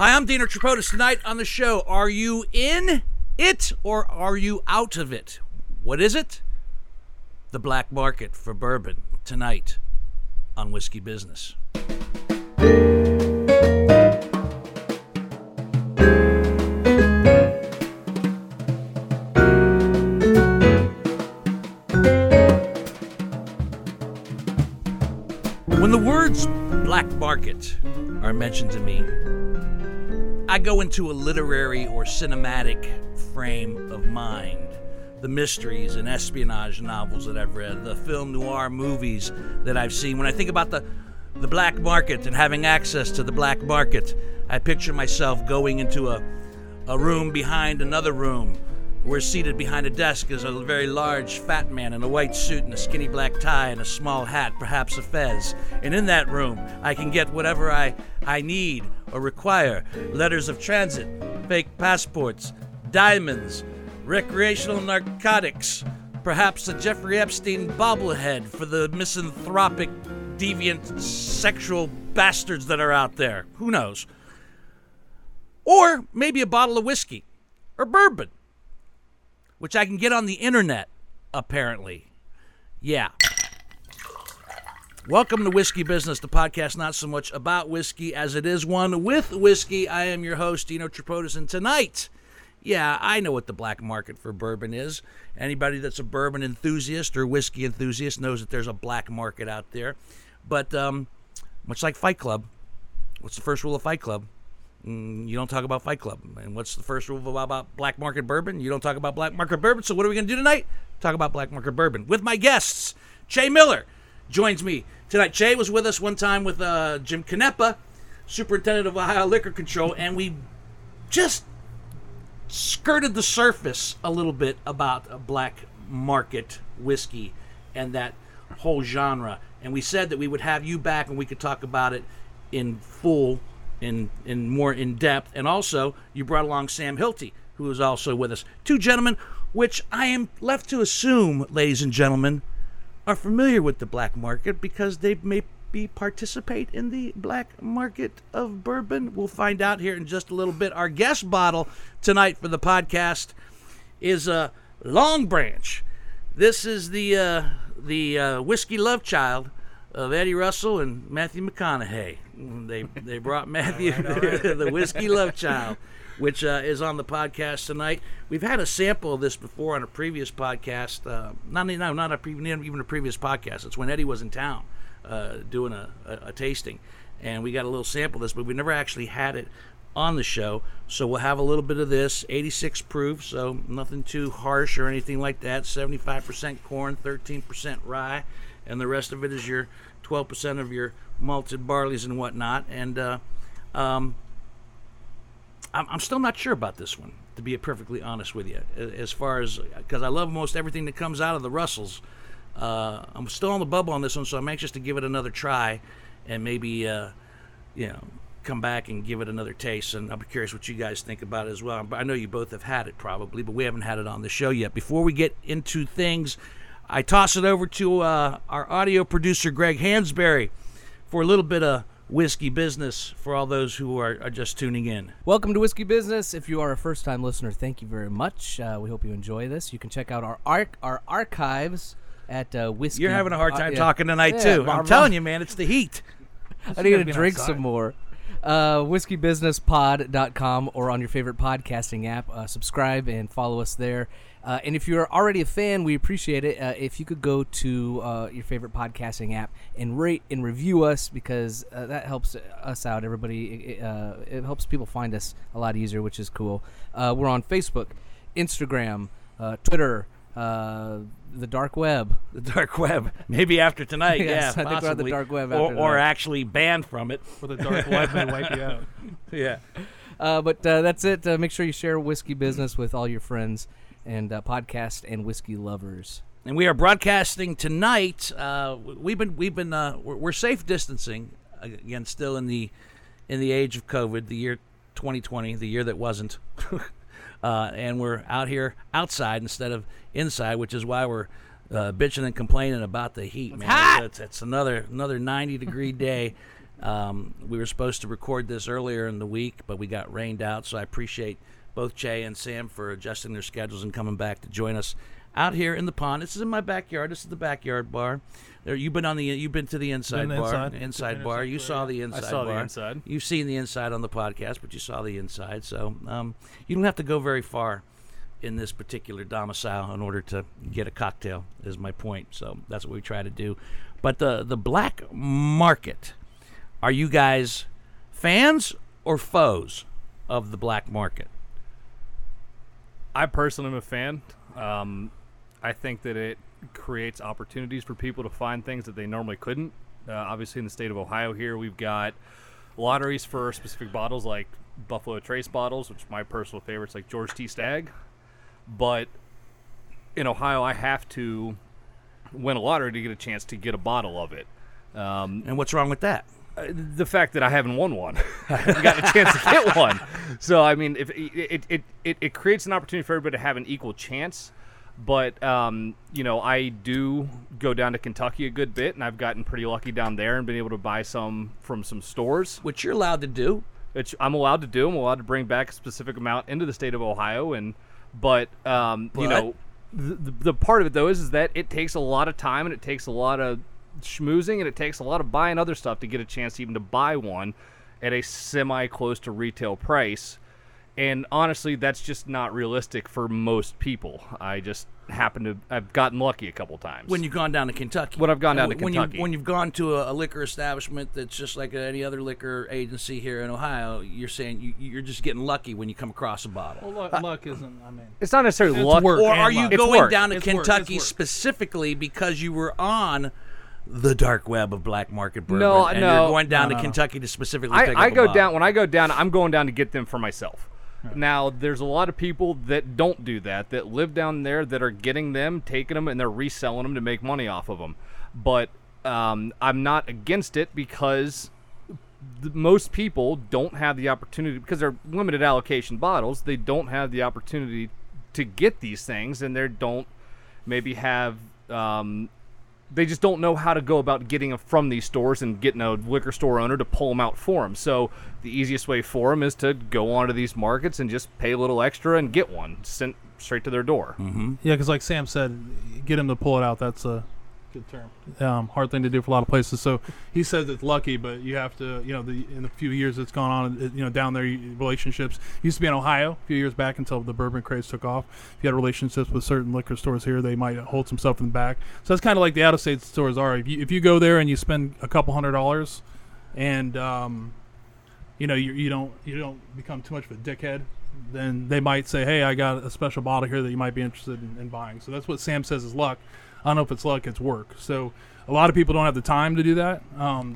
Hi, I'm Dino Tripodis. Tonight on the show, are you in it or are you out of it? What is it? The black market for bourbon, tonight on Whiskey Business. When the words black market are mentioned to me, I go into a literary or cinematic frame of mind. The mysteries and espionage novels that I've read, the film noir movies that I've seen. When I think about the black market and having access to the black market, I picture myself going into a room behind another room where seated behind a desk is a very large fat man in a white suit and a skinny black tie and a small hat, perhaps a fez. And in that room, I can get whatever I need or require. Letters of transit, fake passports, diamonds, recreational narcotics, perhaps a Jeffrey Epstein bobblehead for the misanthropic, deviant, sexual bastards that are out there. Who knows? Or maybe a bottle of whiskey or bourbon, which I can get on the internet, apparently. Yeah. Welcome to Whiskey Business, the podcast not so much about whiskey as it is one with whiskey. I am your host, Dino Tripodis, and tonight, yeah, I know what the black market for bourbon is. Anybody that's a bourbon enthusiast or whiskey enthusiast knows that there's a black market out there. But much like Fight Club, what's the first rule of Fight Club? You don't talk about Fight Club. And what's the first rule about black market bourbon? You don't talk about black market bourbon. So what are we going to do tonight? Talk about black market bourbon with my guests. Jay Miller joins me tonight. Jay was with us one time with Jim Canepa, Superintendent of Ohio Liquor Control, and we just skirted the surface a little bit about black market whiskey and that whole genre. And we said that we would have you back and we could talk about it in full, in more in depth. And also you brought along Sam Hilty, who is also with us. Two gentlemen, which I am left to assume, ladies and gentlemen, are familiar with the black market because they maybe participate in the black market of bourbon. We'll find out here in just a little bit. Our guest bottle tonight for the podcast is Long Branch. This is the whiskey love child of Eddie Russell and Matthew McConaughey. They brought Matthew, all right. The whiskey love child, which is on the podcast tonight. We've had a sample of this before on a previous podcast. Not even a previous podcast. It's when Eddie was in town doing a tasting, and we got a little sample of this, but we never actually had it on the show. So we'll have a little bit of this. 86 proof, so nothing too harsh or anything like that. 75% corn, 13% rye, and the rest of it is your 12% of your malted barleys and whatnot. And I'm still not sure about this one, to be perfectly honest with you, as far as, because I love most everything that comes out of the Russells. I'm still on the bubble on this one, so I'm anxious to give it another try and maybe, come back and give it another taste. And I'm curious what you guys think about it as well. I know you both have had it probably, but we haven't had it on the show yet. Before we get into things, I toss it over to our audio producer, Greg Hansberry, for a little bit of Whiskey Business for all those who are just tuning in. Welcome to Whiskey Business. If you are a first-time listener, thank you very much. We hope you enjoy this. You can check out our archives at Whiskey. You're having a hard time talking tonight, too. I'm telling you, man, it's the heat. I need to drink outside. Some more. Whiskeybusinesspod.com or on your favorite podcasting app. Subscribe and follow us there. And if you're already a fan, we appreciate it. If you could go to your favorite podcasting app and rate and review us, because that helps us out, everybody. It helps people find us a lot easier, which is cool. We're on Facebook, Instagram, Twitter, the dark web. The dark web. Maybe after tonight, yes, yeah, I think we're on the dark web after or actually banned from it. Or the dark web may wipe you out. Yeah. But that's it. Make sure you share Whiskey Business with all your friends and podcast and whiskey lovers. And we are broadcasting tonight. We're safe distancing again, still in the age of COVID, the year 2020, the year that wasn't. And we're out here outside instead of inside, which is why we're bitching and complaining about the heat, man. It's another 90 degree day We were supposed to record this earlier in the week, but we got rained out, so I appreciate both Jay and Sam for adjusting their schedules and coming back to join us out here in the pond. This is in my backyard. This is the backyard bar. There, you've been to the inside bar. Inside bar. You saw the inside bar. I saw the inside. You've seen the inside on the podcast, but you saw the inside. So you don't have to go very far in this particular domicile in order to get a cocktail, is my point. So that's what we try to do. But the black market, are you guys fans or foes of the black market? I personally am a fan. I think that it creates opportunities for people to find things that they normally couldn't. Obviously, in the state of Ohio here, we've got lotteries for specific bottles like Buffalo Trace bottles, which are my personal favorites, like George T. Stagg. But in Ohio, I have to win a lottery to get a chance to get a bottle of it. And what's wrong with that? The fact that I haven't won one. I haven't gotten a chance to get one. So, I mean, if it creates an opportunity for everybody to have an equal chance. But, you know, I do go down to Kentucky a good bit, and I've gotten pretty lucky down there and been able to buy some from some stores. Which you're allowed to do. Which I'm allowed to do. I'm allowed to bring back a specific amount into the state of Ohio. But you know, the part of it, though, is that it takes a lot of time, and it takes a lot of schmoozing, and it takes a lot of buying other stuff to get a chance even to buy one at a semi-close to retail price. And honestly, that's just not realistic for most people. I just I've gotten lucky a couple times. When you've gone down to Kentucky. When I've gone down to Kentucky. When you've gone to a liquor establishment that's just like any other liquor agency here in Ohio, you're saying you're just getting lucky when you come across a bottle. Well, luck isn't, I mean. It's not necessarily luck. Or are you going down to Kentucky specifically because you were on the dark web of black market bourbon? No. You're going down to Kentucky to specifically pick up a bottle. When I go down, I'm going down to get them for myself. Now, there's a lot of people that don't do that, that live down there, that are getting them, taking them, and they're reselling them to make money off of them. But I'm not against it, because most people don't have the opportunity, because they're limited allocation bottles, they don't have the opportunity to get these things, and they don't maybe have... they just don't know how to go about getting them from these stores and getting a liquor store owner to pull them out for them. So the easiest way for them is to go onto these markets and just pay a little extra and get one sent straight to their door. Mm-hmm. Yeah, because like Sam said, get them to pull it out. That's a good term. Hard thing to do for a lot of places. So he says it's lucky, but you have to, you know, in the few years that's gone on, you know, down there, relationships used to be in Ohio a few years back until the bourbon craze took off. If you had relationships with certain liquor stores here, they might hold some stuff in the back. So that's kind of like the out-of-state stores are. If you go there and you spend a couple $100s, and you know, you don't become too much of a dickhead, then they might say, hey, I got a special bottle here that you might be interested in buying. So that's what Sam says is luck. I don't know if it's luck, it's work. So a lot of people don't have the time to do that.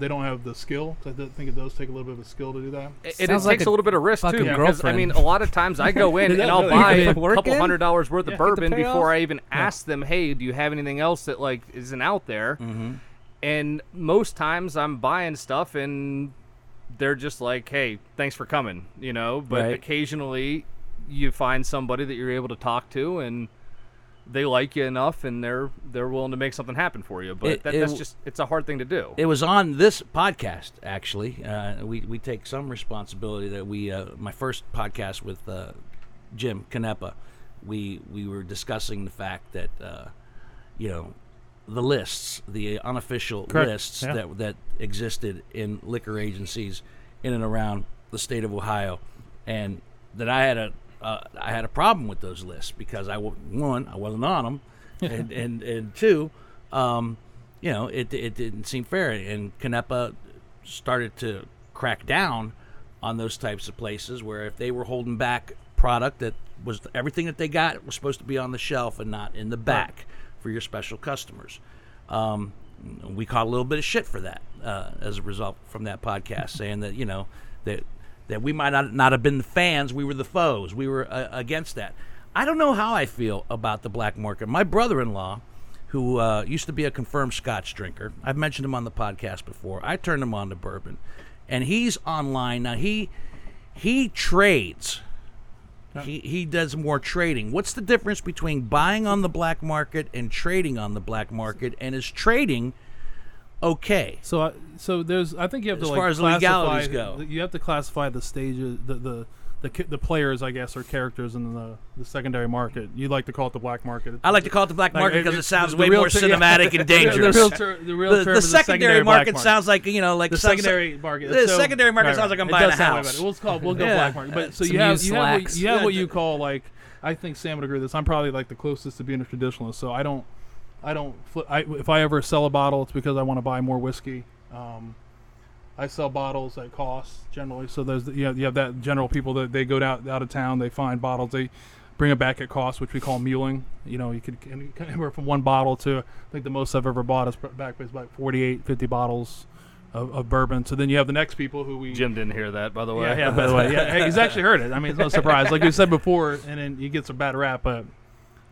They don't have the skill. I think it does take a little bit of a skill to do that. It takes a little bit of risk, too. Because, I mean, a lot of times I go in and I'll buy a couple $100s worth of bourbon before I even ask them, hey, do you have anything else that, like, isn't out there? Mm-hmm. And most times I'm buying stuff and they're just like, hey, thanks for coming, you know. But occasionally you find somebody that you're able to talk to, and they like you enough, and they're willing to make something happen for you. But that's just, it's a hard thing to do. It was on this podcast, actually. We take some responsibility that my first podcast with Jim Canepa, we were discussing the fact that, you know, the lists, the unofficial lists that existed in liquor agencies in and around the state of Ohio, and that I had a problem with those lists because one, I wasn't on them, and two, you know, it didn't seem fair. And Canepa started to crack down on those types of places where if they were holding back product that was everything that they got was supposed to be on the shelf and not in the back for your special customers. We caught a little bit of shit for that as a result from that podcast, saying that, you know, that we might not have been the fans, we were the foes. We were against that. I don't know how I feel about the black market. My brother-in-law, who used to be a confirmed Scotch drinker, I've mentioned him on the podcast before. I turned him on to bourbon, and he's online now. He trades. He does more trading. What's the difference between buying on the black market and trading on the black market? And is trading okay. So there's, I think you have to, as far as legalities go, you have to classify the stages, the players, I guess, or characters in the secondary market. You like to call it the black market. I like to call it the black market because it sounds way more cinematic and dangerous. The secondary market sounds like, you know, like the secondary market. The secondary market sounds like I'm buying a house. We'll go black market. But so you have what you call, like, I think Sam would agree with this. I'm probably like the closest to being a traditionalist, so I don't. If I ever sell a bottle, it's because I want to buy more whiskey. I sell bottles at cost generally. So there's you have that general people that they go out of town, they find bottles, they bring it back at cost, which we call muling. You know, you could anywhere from one bottle to, I think the most I've ever bought is back was about 48, 50 bottles of bourbon. So then you have the next people who Jim didn't hear that, by the way. Yeah, by the way, yeah, he's actually heard it. I mean, it's no surprise. Like we said before, and then he gets a bad rap, but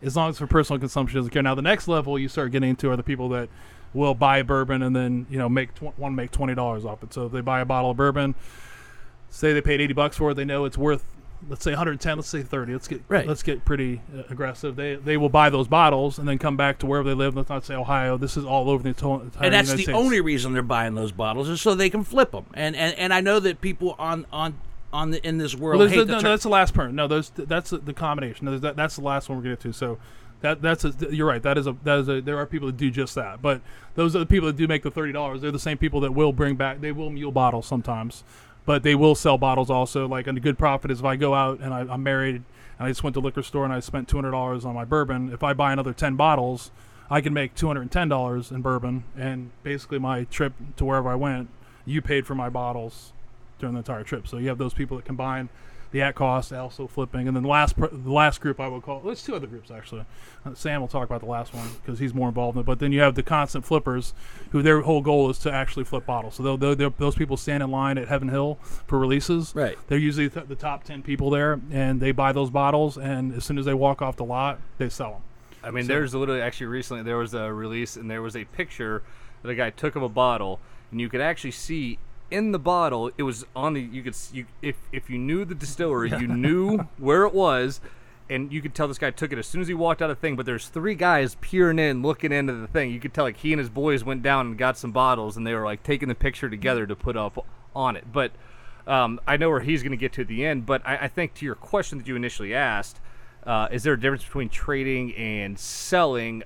as long as for personal consumption, doesn't care. Now the next level you start getting into are the people that will buy bourbon and then, you know, make $20 off it. So if they buy a bottle of bourbon, say they paid $80 for it, they know it's worth, let's say 110, let's say 30. Let's get pretty aggressive. They will buy those bottles and then come back to wherever they live. Let's not say Ohio. This is all over the entire United States. And that's the only reason they're buying those bottles is so they can flip them. And I know that people in this world. Well, that's the last part. No, that's the combination. No, that's the last one we're going to get to. So. You're right. That is a. There are people that do just that, but those are the people that do make the $30. They're the same people that will bring back. They will mule bottles sometimes, but they will sell bottles also. Like, and a good profit is if I go out and I'm married and I just went to the liquor store and I spent $200 on my bourbon. If I buy another 10 bottles, I can make $210 in bourbon, and basically my trip to wherever I went, you paid for my bottles during the entire trip. So you have those people that combine. The at cost, also flipping, and then the last group I would call. There's two other groups actually. Sam will talk about the last one because he's more involved in it. But then you have the constant flippers, who their whole goal is to actually flip bottles. So those people stand in line at Heaven Hill for releases. Right. They're usually the top 10 people there, and they buy those bottles. And as soon as they walk off the lot, they sell them. I mean, there's literally actually recently there was a release, and there was a picture that a guy took of a bottle, and you could actually see. In the bottle, it was on the. You could, if you knew the distillery, you knew where it was, and you could tell this guy took it as soon as he walked out of the thing. But there's three guys peering in, looking into the thing. You could tell, like, he and his boys went down and got some bottles, and they were like taking the picture together to put up on it. But I know where he's going to get to at the end. But I think to your question that you initially asked, is there a difference between trading and selling?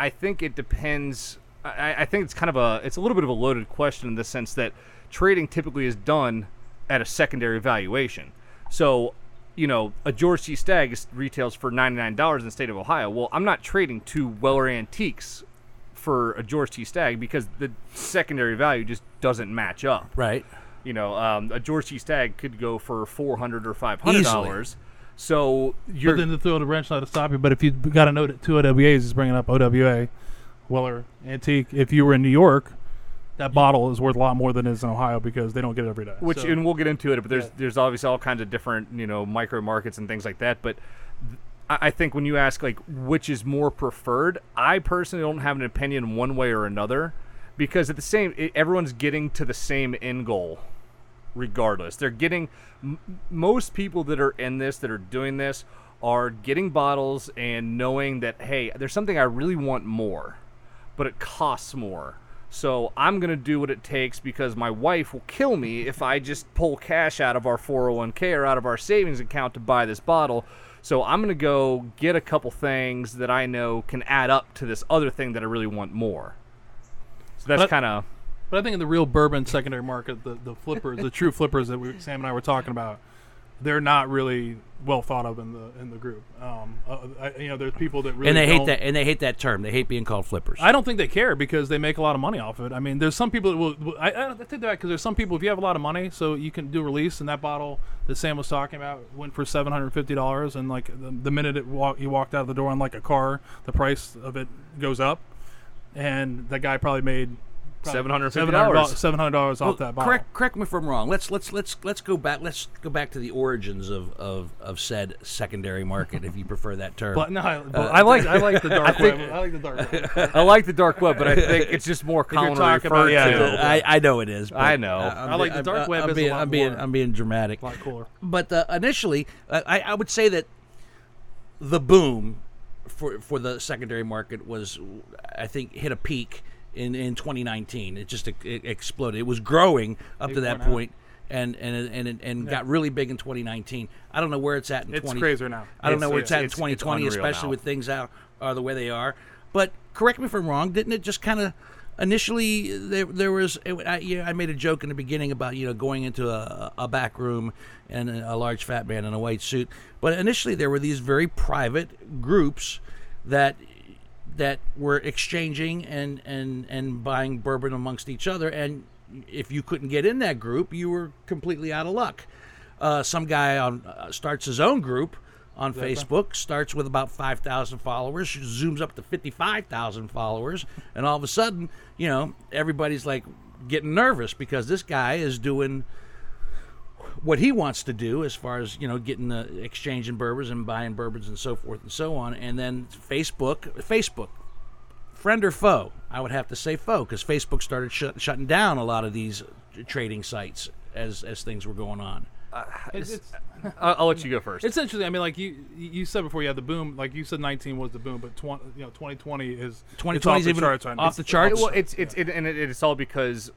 I think it depends. I think it's kind of it's a little bit of a loaded question in the sense that. Trading typically is done at a secondary valuation. So, you know, a George T. Stagg retails for $99 in the state of Ohio. Well, I'm not trading two Weller Antiques for a George T. Stagg because the secondary value just doesn't match up. Right. You know, a George T. Stagg could go for $400 or $500. Easily. So you're... But then to throw the wrench, not to stop you, but if you've got a note at two OWAs, is bringing up OWA, Weller Antique. If you were in New York... That bottle is worth a lot more than it is in Ohio because they don't get it every day. Which, so. And we'll get into it, but there's obviously all kinds of different, you know, micro markets and things like that. But I think when you ask, like, which is more preferred, I personally don't have an opinion one way or another because everyone's getting to the same end goal regardless. They're getting, most people that are in this, that are doing this, are getting bottles and knowing that, hey, there's something I really want more, but it costs more. So I'm going to do what it takes because my wife will kill me if I just pull cash out of our 401k or out of our savings account to buy this bottle. So I'm going to go get a couple things that I know can add up to this other thing that I really want more. So that's kind of... But I think in the real bourbon secondary market, the flippers, the true flippers that Sam and I were talking about, they're not really well thought of in the group. You know, there's people that really and they hate that term. They hate being called flippers. I don't think they care because they make a lot of money off it. I mean, there's some people that will. I take that back because there's some people. If you have a lot of money, so you can do release, and that bottle that Sam was talking about went for $750, and like the minute you walked out of the door on like a car, the price of it goes up, and that guy probably made. $750 $700 off that bottle. Correct me if I'm wrong. Let's go back. Let's go back to the origins of said secondary market, if you prefer that term. But no, I like the dark web. I like the dark web. I like the dark web, but I think it's just more commonly referred to. I know it is. I know. I like the dark web. I'm being dramatic. A lot cooler. But initially, I would say that the boom for the secondary market was, I think, hit a peak in 2019. It just it exploded. It was growing up to that point. And yeah. Got really big in 2019. I don't know where it's at in 2020. It's crazier now. I don't know where it's at in 2020, especially now, with things out are the way they are. But correct me if I'm wrong. Didn't it just kind of initially there was? I made a joke in the beginning about going into a back room and a large fat man in a white suit. But initially there were these very private groups that were exchanging and buying bourbon amongst each other. And if you couldn't get in that group, you were completely out of luck. Some guy starts his own group on Facebook, starts with about 5,000 followers, zooms up to 55,000 followers, and all of a sudden, everybody's like getting nervous because this guy is doing what he wants to do as far as, getting the exchanging bourbons and buying bourbons and so forth and so on. And then Facebook. Friend or foe? I would have to say foe, because Facebook started shutting down a lot of these trading sites as things were going on. I'll let you go first. It's interesting. I mean, like you said before, you had the boom. Like you said, 19 was the boom, but 2020 is off the charts. Off the charts. Well, it's all because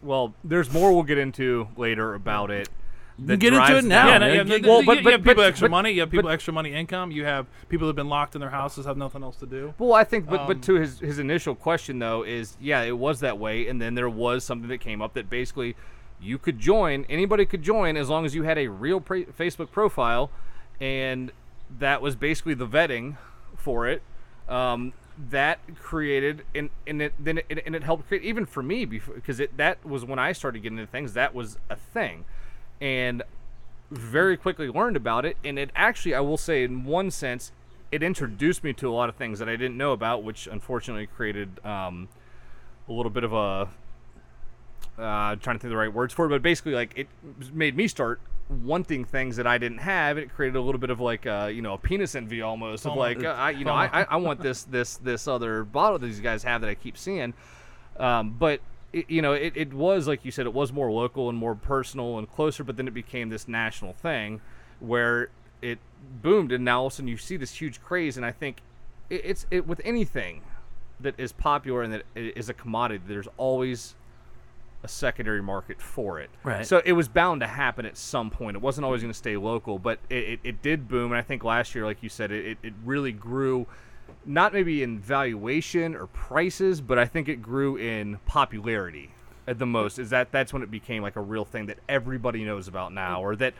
there's more we'll get into later about it. You get into it now. You have people extra money. You have people extra money income. You have people who've been locked in their houses, have nothing else to do. Well, I think, but to his initial question though is, it was that way, and then there was something that came up that basically you could join. Anybody could join as long as you had a real Facebook profile, and that was basically the vetting for it. That created and it helped create, even for me, because that was when I started getting into things. That was a thing. And very quickly learned about it, and it actually, I will say, in one sense, it introduced me to a lot of things that I didn't know about, which unfortunately created a little bit of a trying to think of the right words for it, but basically, like, it made me start wanting things that I didn't have. It created a little bit of like a penis envy almost, of like I want this other bottle that these guys have that I keep seeing, but. It was, like you said, it was more local and more personal and closer, but then it became this national thing where it boomed, and now all of a sudden you see this huge craze, and I think it's with anything that is popular and that is a commodity, there's always a secondary market for it. Right. So it was bound to happen at some point. It wasn't always going to stay local, but it did boom, and I think last year, like you said, it really grew. Not maybe in valuation or prices, but I think it grew in popularity at the most. Is that's when it became like a real thing that everybody knows about now, or that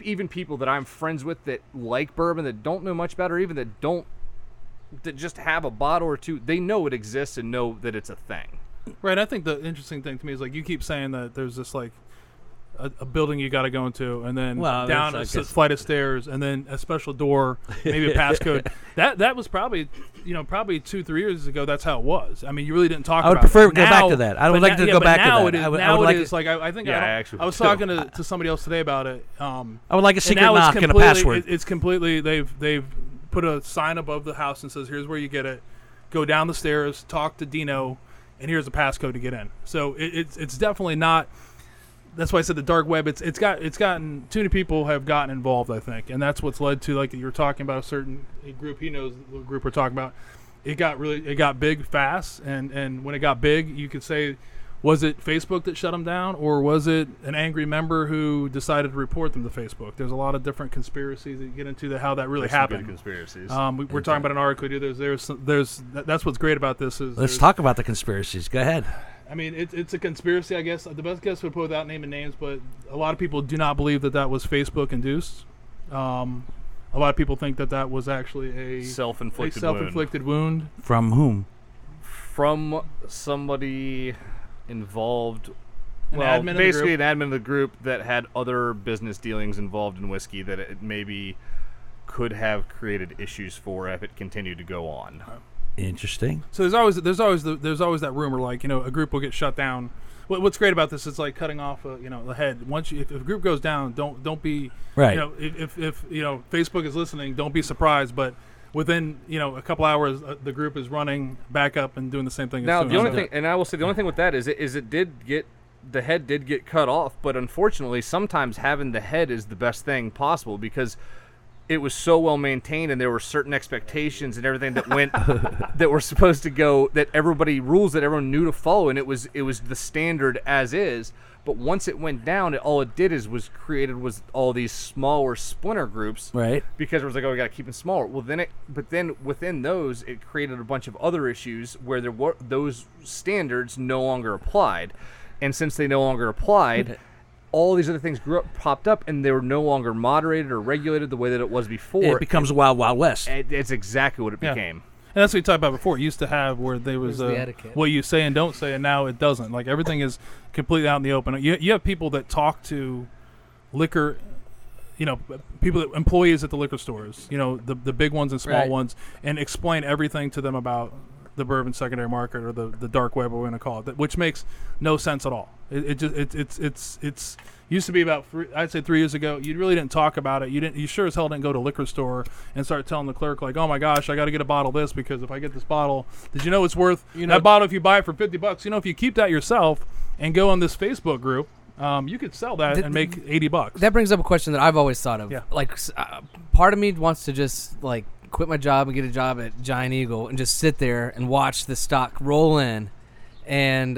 even people that I'm friends with that like bourbon, that don't know much about it, or even that just have a bottle or two, they know it exists and know that it's a thing. Right. I think the interesting thing to me is, like, you keep saying that there's this like a building you got to go into, and then down a flight of stairs, and then a special door, maybe a passcode. That was probably 2-3 years ago. That's how it was. I mean, you really didn't talk about it. I would prefer to go back to that. I would like to go back to that. I was talking to somebody else today about it. I would like a secret knock and a password. It's completely, they've put a sign above the house and says, here's where you get it. Go down the stairs, talk to Dino, and here's a passcode to get in. So it's definitely not... That's why I said the dark web. It's gotten too many people have gotten involved, I think, and that's what's led to, like, you were talking about a certain group. He knows the group we're talking about. It got big fast, and when it got big, you could say, was it Facebook that shut them down, or was it an angry member who decided to report them to Facebook? There's a lot of different conspiracies that you get into how that really happened. Conspiracies. We're talking about an article. That's what's great about this is. Let's talk about the conspiracies. Go ahead. I mean, it's a conspiracy, I guess. The best guess would put without naming names, but a lot of people do not believe that was Facebook-induced. A lot of people think that was actually a self-inflicted wound. From whom? From somebody involved. An admin of the group that had other business dealings involved in whiskey that it maybe could have created issues for if it continued to go on. Interesting. So there's always that rumor, like, a group will get shut down. What's great about this is like cutting off the head. Once if a group goes down, don't be right. If Facebook is listening, don't be surprised. But within a couple hours, the group is running back up and doing the same thing. Now I will say the only thing with that is it did get the head did get cut off, but unfortunately, sometimes having the head is the best thing possible because. it was so well maintained, and there were certain expectations and everything that went that were supposed to go, that everybody rules that everyone knew to follow, and it was the standard as is. But once it went down, all it did was create all these smaller splinter groups, right? Because it was like, oh, we got to keep them smaller. Well, then within those, it created a bunch of other issues where there were those standards no longer applied, and since they no longer applied, all these other things popped up, and they were no longer moderated or regulated the way that it was before. It becomes a wild, wild west. It's exactly what it became. And that's what we talked about before. It used to have where there was the etiquette, what you say and don't say, and now it doesn't. Like, everything is completely out in the open. You have people that talk to liquor, employees at the liquor stores, the big ones and small ones, and explain everything to them about the bourbon secondary market, or the dark web, or we're going to call it, which makes no sense at all. It just used to be about, I'd say 3 years ago, you really didn't talk about it. You sure as hell didn't go to a liquor store and start telling the clerk, like, oh my gosh, I got to get a bottle of this, because if I get this bottle, did you know it's worth that bottle if you buy it for $50? If you keep that yourself and go on this Facebook group, you could sell that and make $80. That brings up a question that I've always thought of. Yeah. Like, part of me wants to just like quit my job and get a job at Giant Eagle and just sit there and watch the stock roll in, and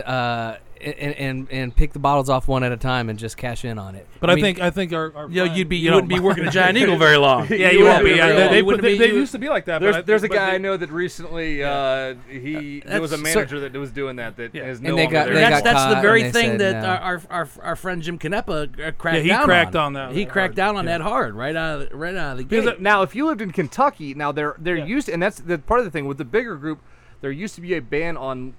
pick the bottles off one at a time and just cash in on it. But I think our you wouldn't be working at Giant Eagle very long. Yeah, you won't be. They used to be like that. There's a guy I know that recently there was a manager that was doing that. That's the very thing that our friend Jim Canepa cracked down on. Yeah, he cracked on that. He cracked down on that hard right out of the gate. Now, if you lived in Kentucky, now they're used, and that's the part of the thing with the bigger group. There used to be a ban on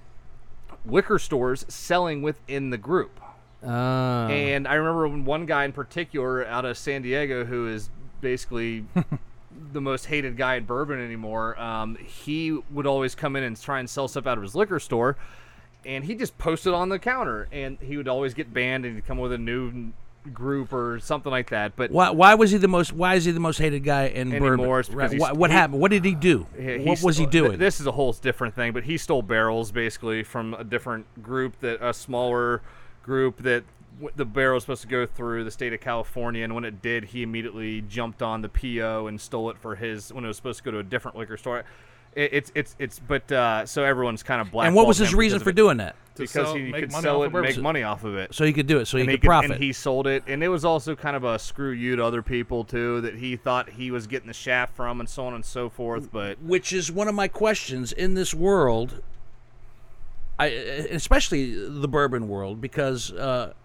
liquor stores selling within the group. And I remember one guy in particular out of San Diego, who is basically the most hated guy in bourbon anymore. He would always come in and try and sell stuff out of his liquor store, and he just posted on the counter, and he would always get banned, and he'd come with a new group or something like that. But why is he the most hated guy in bourbon? Right. What happened? What did he do? What was he doing? This is a whole different thing, but he stole barrels basically from a different group, that a smaller group, that the barrel was supposed to go through the state of California, and when it did, he immediately jumped on the PO and stole it for his, when it was supposed to go to a different liquor store. So everyone's kind of blackballed. And what was his reason for doing that? Because he could sell it and make money off of it. So he could do it, so he could profit. And he sold it. And it was also kind of a screw you to other people, too, that he thought he was getting the shaft from, and so on and so forth. But which is one of my questions in this world, especially the bourbon world, because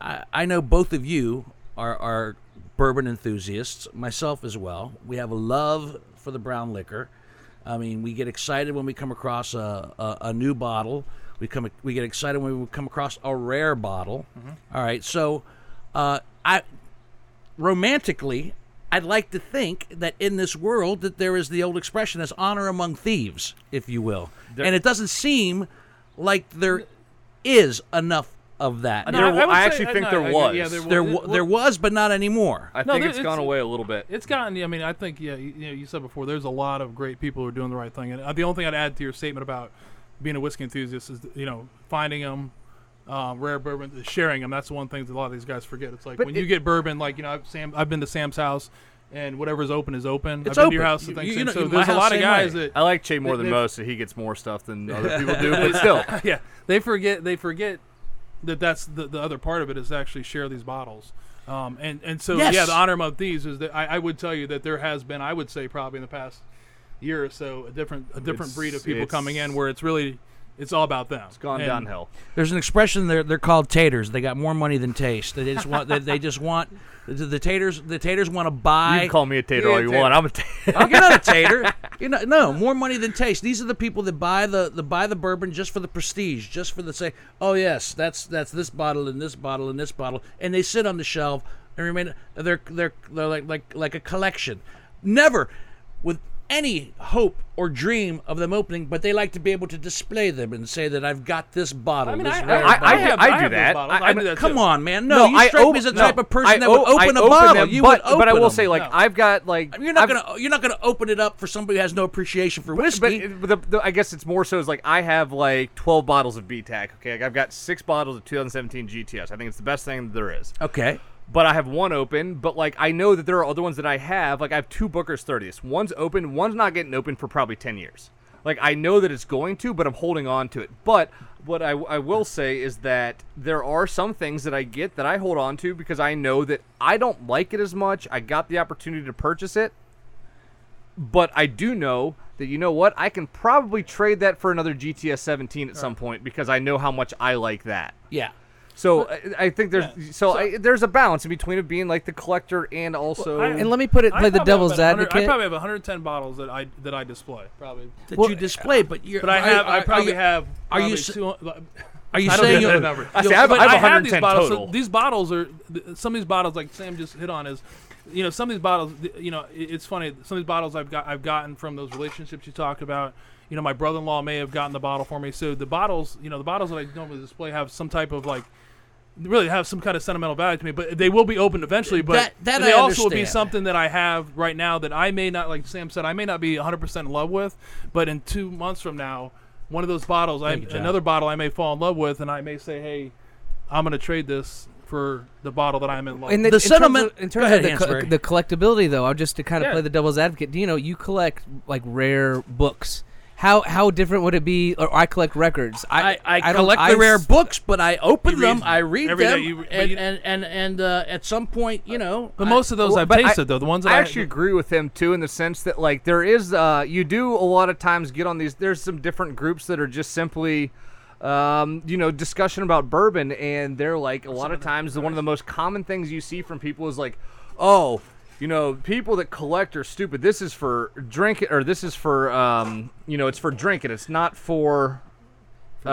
I know both of you are bourbon enthusiasts, myself as well. We have a love for the brown liquor. I mean, we get excited when we come across a new bottle. We get excited when we come across a rare bottle. Mm-hmm. All right, so romantically, I'd like to think that in this world that there is the old expression as honor among thieves, if you will. And it doesn't seem like there is enough of that. I actually think there was. Yeah, there was, but not anymore. I think it's gone away a little bit. It's gotten, I mean, I think, you said before, there's a lot of great people who are doing the right thing. And the only thing I'd add to your statement about being a whiskey enthusiast is, finding them, rare bourbon, sharing them. That's the one thing that a lot of these guys forget. It's like, but when you get bourbon, like, I've been to Sam's house, and whatever's open is open. It's I've been open. To your house and things. So there's a lot of guys that I like Jay more than most, so he gets more stuff than other people do. But still, yeah, they forget. That's the other part of it, is to actually share these bottles. So the honor among thieves is that I would tell you that there has been, I would say probably in the past year or so, a different breed of people coming in where it's all about them. It's gone downhill. There's an expression there, they're called taters. They got more money than taste. They just want the taters want to buy. You can call me a tater all you want. I'm a tater. I'm not a tater. No, more money than taste. These are the people that buy the bourbon just for the prestige, just for the say, oh yes, that's this bottle and this bottle and this bottle, and they sit on the shelf and remain. They're like a collection. Never with any hope or dream of them opening, but they like to be able to display them and say that I've got this bottle. I mean, I do that. I mean, come on, man. You strike me as the type of person that would open a bottle. But I will say, you're not gonna open it up for somebody who has no appreciation for whiskey. But I guess it's more so is like I have like 12 bottles of BTAC. Okay, I've got 6 bottles of 2017 GTS. I think it's the best thing that there is. Okay. but I have one open. But, like, I know that there are other ones that I have. Like, I have two Booker's 30s. One's open. One's not getting open for probably 10 years. Like, I know that it's going to, but I'm holding on to it. But what I will say is that there are some things that I get that I hold on to because I know that I don't like it as much. I got the opportunity to purchase it. But I do know that, you know what, I can probably trade that for another GTS 17 at some point because I know how much I like that. Yeah. So I think there's there's a balance in between of being like the collector and also and let me play the devil's advocate. I probably have 110 bottles that I display probably you display, I have 110 bottles total. So these bottles are some of these bottles like Sam just hit on is. You know, some of these bottles, you know, it's funny. Some of these bottles I've gotten from those relationships you talked about. You know, my brother-in-law may have gotten the bottle for me. So the bottles, you know, the bottles that I normally display have some type of, like, really have some kind of sentimental value to me. But they will be opened eventually. But that they also will be something that I have right now that I may not, like Sam said, I may not be 100% in love with. But in 2 months from now, one of those bottles, another bottle I may fall in love with. And I may say, hey, I'm going to trade this for the bottle that I'm in love with. And the sentiment in terms of the collectability, though, I'll just to kind of play the devil's advocate. Dino, you collect like rare books. How different would it be? Or I collect records. I collect the rare books, but I open them, I read them, and at some point, you know. But most of those I've tasted, though. The ones that I actually agree with him too, in the sense that like there is, you do a lot of times get on these. There's some different groups that are just simply. You know, discussion about bourbon, and they're like a lot of times one of the most common things you see from people is like, oh, you know, people that collect are stupid. This is for drink, or this is for you know, it's for drinking. It's not for you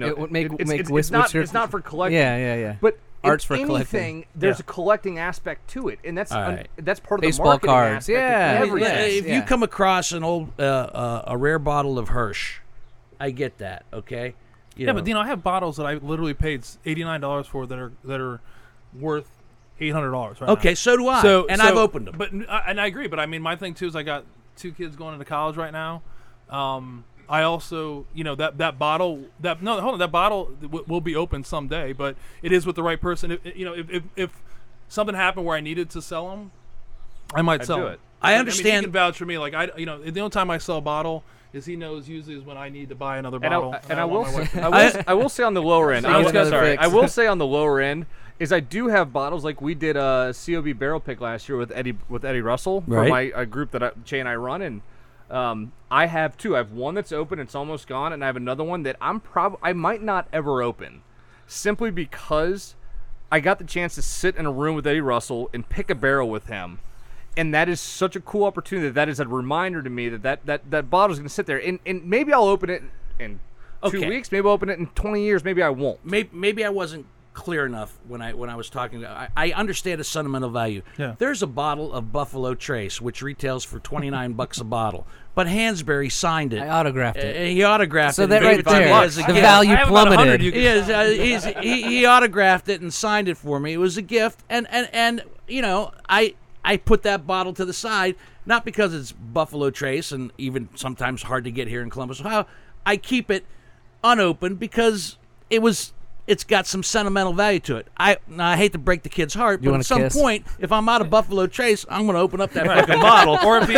know, it's not for collecting. Yeah. But art's for anything, collecting. There's a collecting aspect to it, and that's that's part of baseball the marketing cards. Aspect. Yeah, if you come across an old a rare bottle of Hirsch, I get that. Okay. You know. But you know, I have bottles that I literally paid $89 for that are worth $800 right now. Okay, so do I. So I've opened them. But and I agree. But I mean, my thing too is I got two kids going into college right now. I also, you know, that bottle that bottle will be open someday. But it is with the right person. If something happened where I needed to sell them, I might sell it. I understand. I mean, he can vouch for me. Like the only time I sell a bottle. Because he knows usually is when I need to buy another bottle. I will say on the lower end is I do have bottles like we did a COB barrel pick last year with Eddie Russell from a group that Jay and I run, and I have two. I have one that's open, it's almost gone, and I have another one that I might not ever open, simply because I got the chance to sit in a room with Eddie Russell and pick a barrel with him. And that is such a cool opportunity. That is a reminder to me that bottle is going to sit there. And maybe I'll open it in 2 weeks. Maybe I'll open it in 20 years. Maybe I won't. Maybe I wasn't clear enough when I was talking. I understand the sentimental value. Yeah. There's a bottle of Buffalo Trace, which retails for $29 a bottle. But Hansberry signed it. I autographed it. He autographed it. So that right there, the value plummeted. He autographed it and signed it for me. It was a gift. And you know, I put that bottle to the side, not because it's Buffalo Trace and even sometimes hard to get here in Columbus, Ohio. I keep it unopened because it's got some sentimental value to it. I hate to break the kid's heart, but at some point, if I'm out of Buffalo Trace, I'm going to open up that fucking bottle. Or if he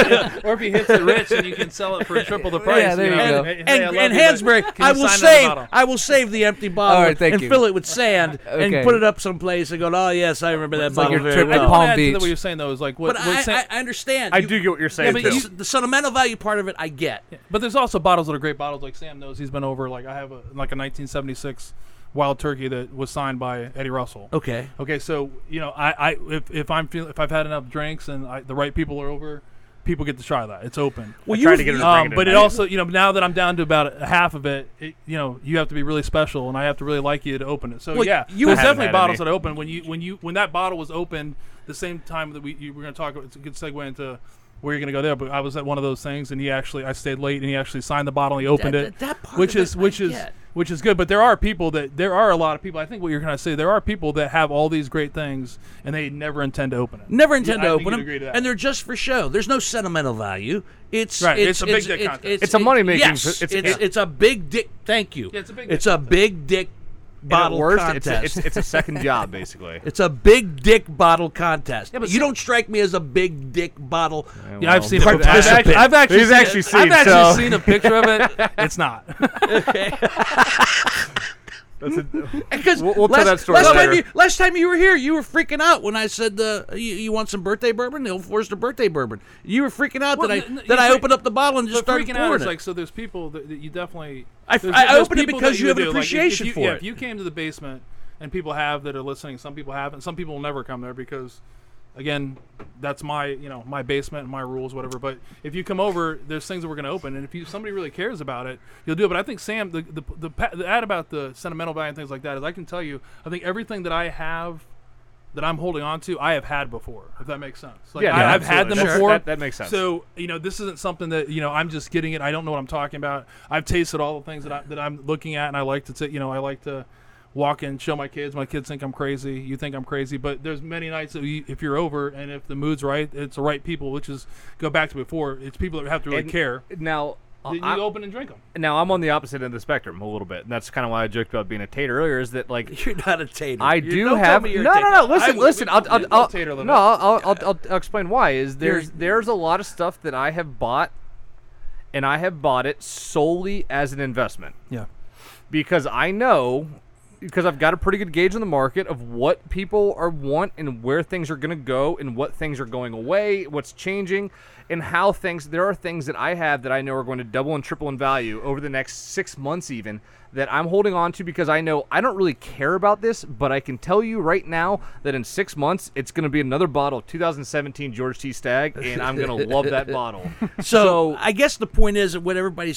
hits it rich and you can sell it for triple the price. Yeah, there you go. And Hansberry, I will save the empty bottle fill it with sand and put it up someplace and go, oh, yes, I remember that bottle very well. Palm Beach. What you're saying, though, is like what... But I understand. I do get what you're saying, too. The sentimental value part of it, I get. Yeah. But there's also bottles that are great bottles. Like Sam knows, he's been over, like I have a 1976... Wild Turkey that was signed by Eddie Russell. Okay. So you know, if I've had enough drinks and the right people are over, people get to try that. It's open. Well, you to get it, but it also, you know, now that I'm down to about half of it, you know, you have to be really special, and I have to really like you to open it. So there's definitely bottles that open when that bottle was opened the same time that we were going to talk about. It's a good segue into where you're going to go there, but I was at one of those things, and I stayed late, and he actually signed the bottle, and he opened it, that part which is good. But there are a lot of people. I think what you're going to say, there are people that have all these great things, and they never intend to open it. And they're just for show. There's no sentimental value. It's a big dick contest. It's a money making. Yes, it's a big dick. Thank you. It's a big dick bottle contest. It's a second job, basically. It's a big dick bottle contest. Yeah, but you don't strike me as a big dick bottle. Yeah, I've seen it. I've actually seen a picture of it. It's not. Okay. We'll tell that story later. Last time you were here, you were freaking out when I said you want some birthday bourbon, the Old Forester birthday bourbon. You were freaking out that I opened up the bottle and just started pouring out. It's like, so there's people that you definitely. I opened it because you have an appreciation for it. Yeah, if you came to the basement, and people have that are listening, some people haven't, some people will never come there because, again, that's my basement and my rules, whatever. But if you come over, there's things that we're going to open, and if somebody really cares about it, you'll do it. But I think Sam, the ad about the sentimental value and things like that is, I can tell you, I think everything that I have that I'm holding on to, I have had before. If that makes sense, I've had them before. That makes sense. So this isn't something that I'm just getting it. I don't know what I'm talking about. I've tasted all the things that I'm looking at, and I like to walk in, show my kids. My kids think I'm crazy. You think I'm crazy, but there's many nights that if you're over and if the mood's right, it's the right people. Which is go back to before. It's people that have to really care. Now you open and drink them. Now I'm on the opposite end of the spectrum a little bit, and that's kind of why I joked about being a tater earlier. Is that you're not a tater? No. Listen. I'll explain why. Is there's a lot of stuff that I have bought, and I have bought it solely as an investment. Yeah, because I know. Because I've got a pretty good gauge in the market of what people want and where things are going to go and what things are going away, what's changing, and how things. There are things that I have that I know are going to double and triple in value over the next 6 months, even that I'm holding on to because I know I don't really care about this, but I can tell you right now that in 6 months it's going to be another bottle of 2017 George T. Stagg, and I'm going to love that bottle. So I guess the point is that what everybody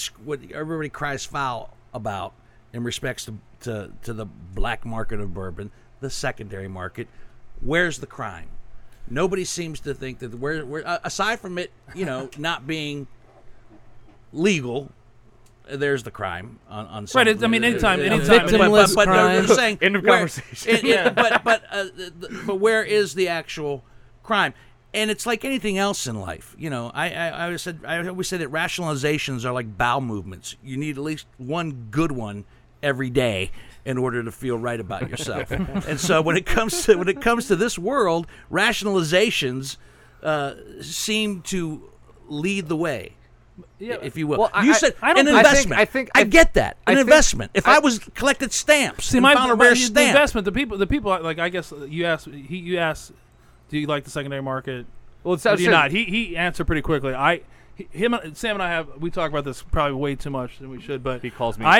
cries foul about in respects to the black market of bourbon, the secondary market, where's the crime? Nobody seems to think that we're aside from it, not being legal. There's the crime on some, right. I mean, anytime, victimless crime. But saying, end of conversation. But where is the actual crime? And it's like anything else in life, I always said that rationalizations are like bowel movements. You need at least one good one every day in order to feel right about yourself. And so when it comes to this world, rationalizations seem to lead the way. Yeah. If you will. Well, you said an investment. I think I get that. An investment. If I was collected stamps, found a rare stamp. The investment, the people like, I guess you asked do you like the secondary market? Well, it's not. He answered pretty quickly. Sam and I we talk about this probably way too much than we should. But he calls me. I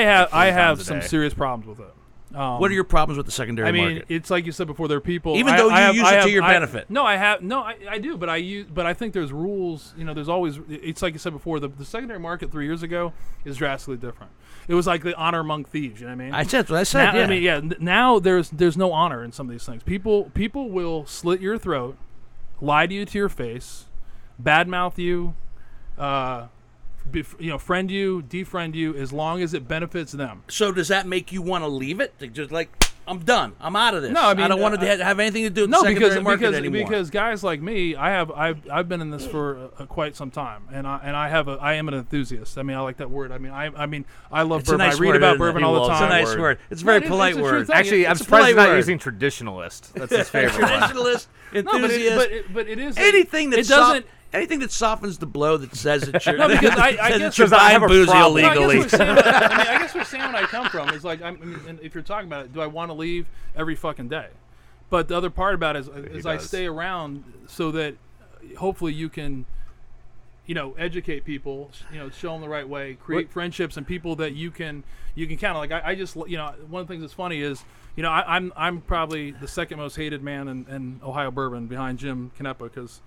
have some serious problems with it. What are your problems with the secondary market? I mean, it's like you said before. There are people. Even though you use it to your benefit. I do. But I think there's rules. There's always. It's like you said before. The secondary market 3 years ago is drastically different. It was like the honor among thieves. You know what I mean? That's what I said. Now, yeah. I mean, yeah. Now there's no honor in some of these things. People will slit your throat, lie to you to your face, badmouth you. Friend you, defriend you, as long as it benefits them. So does that make you want to leave it? Just I'm done. I'm out of this. No, I mean, I don't want to have anything to do with the secondary market anymore. Because guys like me, I've been in this for quite some time, and I am an enthusiast. I mean, I like that word. I mean, I love bourbon. I read about bourbon all the time. It's a nice word. It's a very polite word. Actually, I'm surprised he's not using traditionalist. That's his favorite one. Traditionalist, enthusiast, but it is anything that doesn't. Anything that softens the blow that says that you're buying booze illegally. I guess where Sam and I come from is and if you're talking about it, do I want to leave every fucking day? But the other part about it is I stay around so that hopefully you can, educate people, show them the right way, create friendships and people that you can count on. Like I just, one of the things that's funny is, I'm probably the second most hated man in Ohio bourbon behind Jim Canepa because.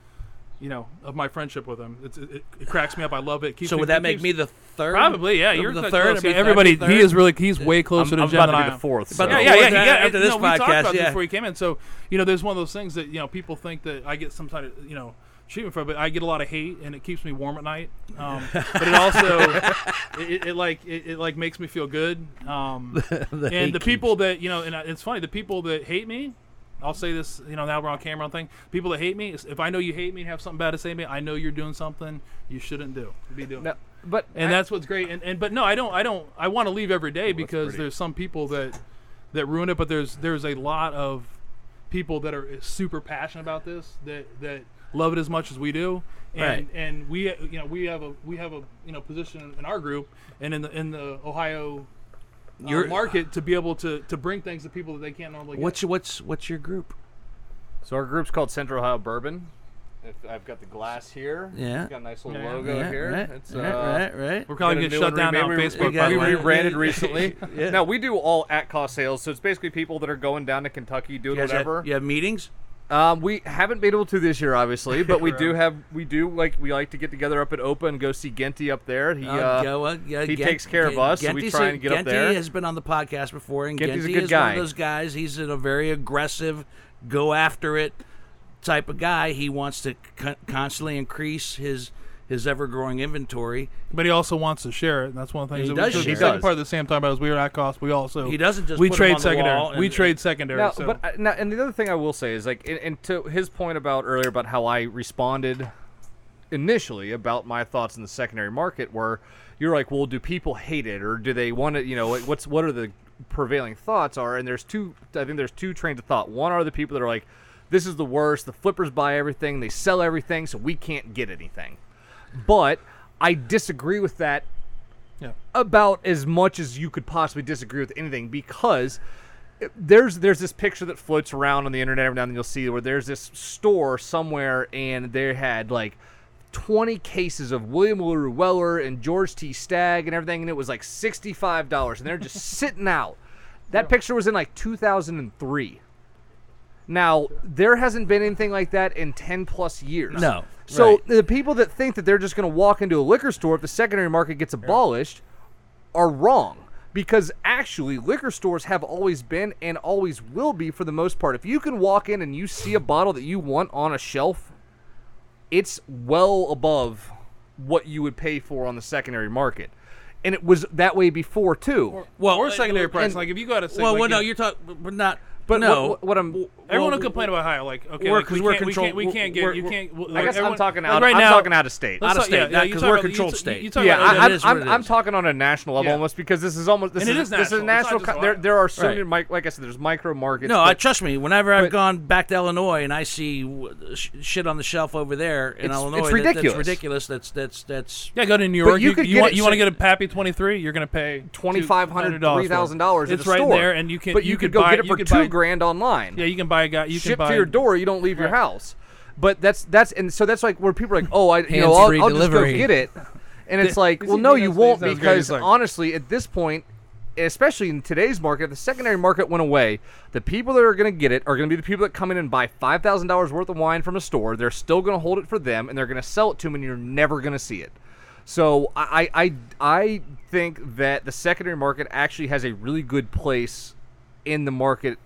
Of my friendship with him, it cracks me up. I love it. So would that make me the third? Probably, yeah. You're the third. Everybody, he is really. He's way closer to Jim than I am. I'm about to be the fourth. So. Yeah. After this podcast, we talked about this before he came in. So there's one of those things that people think that I get some kind of treatment for, but I get a lot of hate, and it keeps me warm at night. But it also it makes me feel good. And the people that and it's funny, the people that hate me. I'll say this, now we're on camera thing. People that hate me, if I know you hate me and have something bad to say to me, I know you're doing something you shouldn't be doing. No, but that's what's great. But no, I don't. I want to leave every day because there's some people that that ruined it, but there's a lot of people that are super passionate about this that love it as much as we do, and right. and we have a position in our group and in the Ohio market to be able to bring things to people that they can't normally. What's your group? So our group's called Central Ohio Bourbon. I've got the glass here. Yeah. It's got a nice little logo here. Right, it's, right. We're probably going to shut down on Facebook. We rebranded recently. Yeah. Now, we do all at-cost sales, so it's basically people that are going down to Kentucky doing whatever. You have meetings? We haven't been able to this year, obviously, but we do like to get together up at OPA and go see Genty up there. He takes care of us. So we try and get up there. Genty has been on the podcast before, and Genty's a good guy. One of those guys. He's a very aggressive, go after it type of guy. He wants to constantly increase his ever-growing inventory, but he also wants to share it, and that's one of the things he does. Second part of the Sam talking about is we are at cost. We also we trade secondary. Now, so. But now, and the other thing I will say is like, and to his point about earlier about how I responded initially about my thoughts in the secondary market, where you're like, well, do people hate it or do they want to? You know, like, what are the prevailing thoughts are? And there's two. I think there's two trains of thought. One are the people that are like, this is the worst. The flippers buy everything. They sell everything, so we can't get anything. But I disagree with that about as much as you could possibly disagree with anything, because there's this picture that floats around on the internet every now and then. You'll see where there's this store somewhere, and they had like 20 cases of William Ellery Weller and George T. Stagg and everything, and it was like $65, and they're just sitting out. That picture was in like 2003. Now, there hasn't been anything like that in 10-plus years. No. So the people that think that they're just going to walk into a liquor store if the secondary market gets abolished are wrong, because actually liquor stores have always been and always will be for the most part. If you can walk in and you see a bottle that you want on a shelf, it's well above what you would pay for on the secondary market. And it was that way before, too. Or secondary price. Like, if you got to say... everyone will complain about higher. Like, okay, because we're controlled. I'm talking out. Right now, I'm talking out of state. Out of state, because we're a controlled state. I'm talking on a national level almost, because this is almost. This is national. There are so many, like I said, there's micro markets. No, trust me. Whenever I've gone back to Illinois and I see shit on the shelf over there in Illinois, it's ridiculous. It's ridiculous. That's go to New York. You want to get a Pappy 23? You're going to pay $2,500, $3,000. It's right there, and you can. But you could go get it for $2,000 online. Yeah, you can buy a guy. You ship to your door. You don't leave your house. But that's and so that's like where people are like, oh, I'll just go get it, and it's like, well, no, you won't, because honestly, at this point, especially in today's market, the secondary market went away. The people that are going to get it are going to be the people that come in and buy $5,000 worth of wine from a store. They're still going to hold it for them, and they're going to sell it to them, and you're never going to see it. So I think that the secondary market actually has a really good place in the market.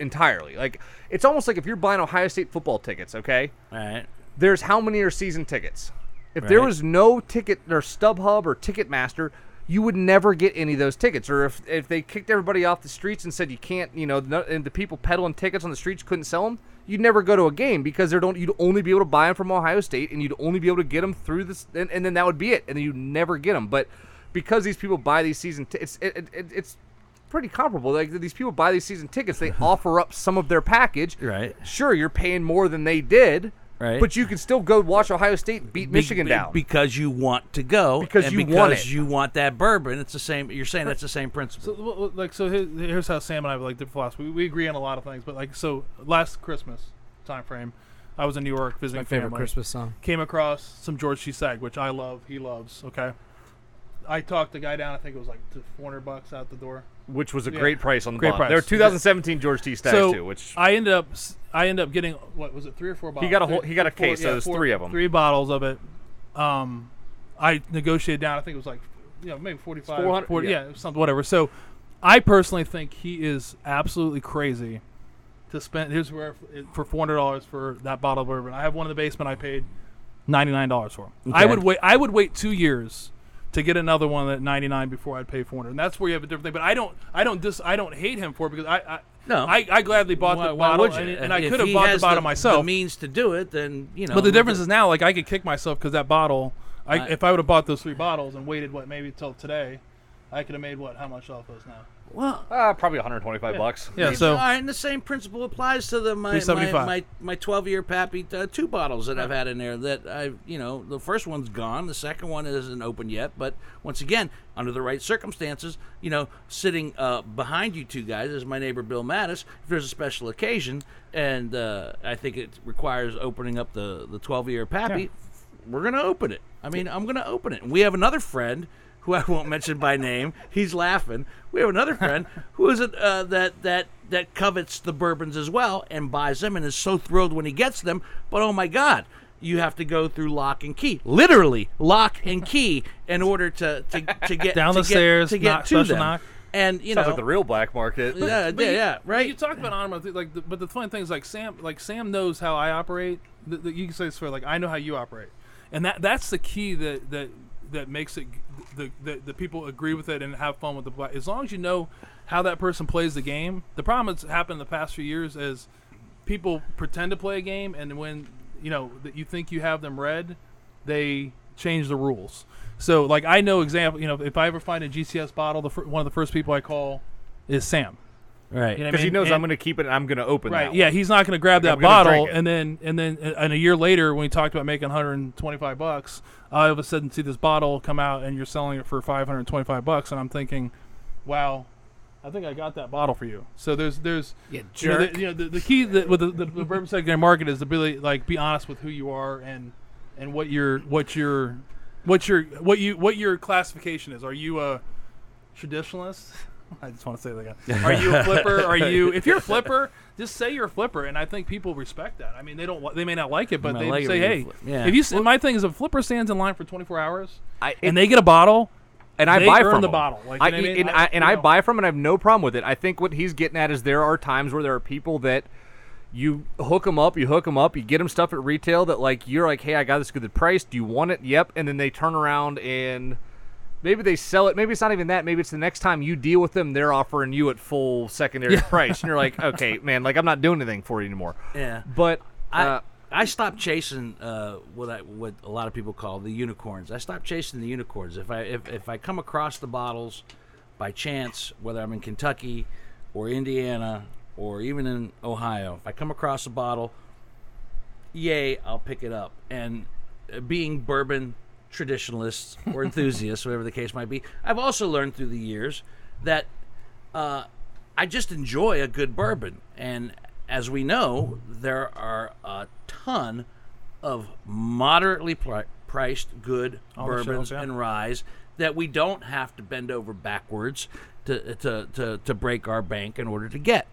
Entirely. Like, it's almost like if you're buying Ohio State football tickets, okay? All right. There's how many are season tickets? If there was no ticket or StubHub or Ticketmaster, you would never get any of those tickets. Or if they kicked everybody off the streets and said you can't, and the people peddling tickets on the streets couldn't sell them, you'd never go to a game, because you'd only be able to buy them from Ohio State, and you'd only be able to get them through this, and then that would be it, and then you'd never get them. But because these people buy these season tickets, it's pretty comparable. Like, these people buy these season tickets, they offer up some of their package. Right. Sure, you're paying more than they did. Right. But you can still go watch Ohio State beat Michigan down. Because you want to go. Because you want that bourbon. It's the same. You're saying that's the same principle. So, here's how Sam and I have, like, different philosophy. We agree on a lot of things, but, like, so last Christmas time frame, I was in New York visiting family. My favorite Christmas song. Came across some George T. Stagg, which I love. He loves. Okay. I talked the guy down. I think it was like $400 out the door, which was a great price on the bottom. There were 2017 George T. Stagg too, which I ended up getting. What was it, 3 or 4 bottles? He got a case. So there's 4 of them. 3 bottles of it. I negotiated down. I think it was like maybe 45, 40, something, whatever. So I personally think he is absolutely crazy to spend. Here's where for $400 for that bottle of bourbon. I have one in the basement. I paid $99 for him. Okay. I would wait 2 years to get another one at $99 before I'd pay $400, and that's where you have a different thing. But I don't hate him for it, because I gladly bought the bottle, and I could have bought the bottle myself. If the means to do it, then But the difference is now, like, I could kick myself because that bottle. If I would have bought those 3 bottles and waited maybe till today, I could have made how much off those now? Well, probably $125 bucks. Yeah, so all right, and the same principle applies to the my 12-year Pappy 2 bottles that I've had in there. That I've, you know, the first one's gone, the second one isn't open yet. But once again, under the right circumstances, you know, sitting behind you two guys is my neighbor Bill Mattis. If there's a special occasion, and I think it requires opening up the 12-year Pappy, we're gonna open it. I mean, I'm gonna open it. And we have another friend who I won't mention by name, he's laughing. We have another friend who is that covets the bourbons as well and buys them and is so thrilled when he gets them. But oh my God, you have to go through lock and key, literally lock and key, in order to get down the stairs to get to them. Knock. And you know, sounds like the real black market. Yeah, right. You talk about automotive, like, but the fun thing is Sam knows how I operate. You can say this for like I know how you operate, and that's the key that makes it. The people agree with it and have fun with the black. As long as you know how that person plays the game. The problem that's happened in the past few years is people pretend to play a game, and when you know that you think you have them read, they change the rules. So, like I know example, you know, if I ever find a GCS bottle, one of the first people I call is Sam. Right, because he knows I'm going to keep it and I'm going to open that one. Yeah, he's not going to grab that bottle and then a year later when we talked about making $125, I all of a sudden see this bottle come out and you're selling it for $525 and I'm thinking, wow, I think I got that bottle for you. So there's jerk. The key that with the bourbon secondary market is to really like be honest with who you are and what your classification is. Are you a traditionalist? I just want to say that again. Are you a flipper? If you're a flipper, just say you're a flipper, and I think people respect that. I mean, they may not like it, but they like say, "Hey, if you." My thing is, if a flipper stands in line for 24 hours, and they get a bottle, and I buy from the bottle, I buy from, and I have no problem with it. I think what he's getting at is there are times where there are people that you hook them up, you get them stuff at retail that like you're like, "Hey, I got this good price. Do you want it?" Yep, and then they turn around and. Maybe they sell it. Maybe it's not even that. Maybe it's the next time you deal with them, they're offering you at full secondary price. And you're like, okay, man, like I'm not doing anything for you anymore. Yeah. But I stopped chasing what a lot of people call the unicorns. I stopped chasing the unicorns. If I come across the bottles by chance, whether I'm in Kentucky or Indiana or even in Ohio, if I come across a bottle, yay, I'll pick it up. And being bourbon traditionalists or enthusiasts, whatever the case might be. I've also learned through the years that I just enjoy a good bourbon. And as we know, there are a ton of moderately priced good bourbons and ryes that we don't have to bend over backwards to break our bank in order to get,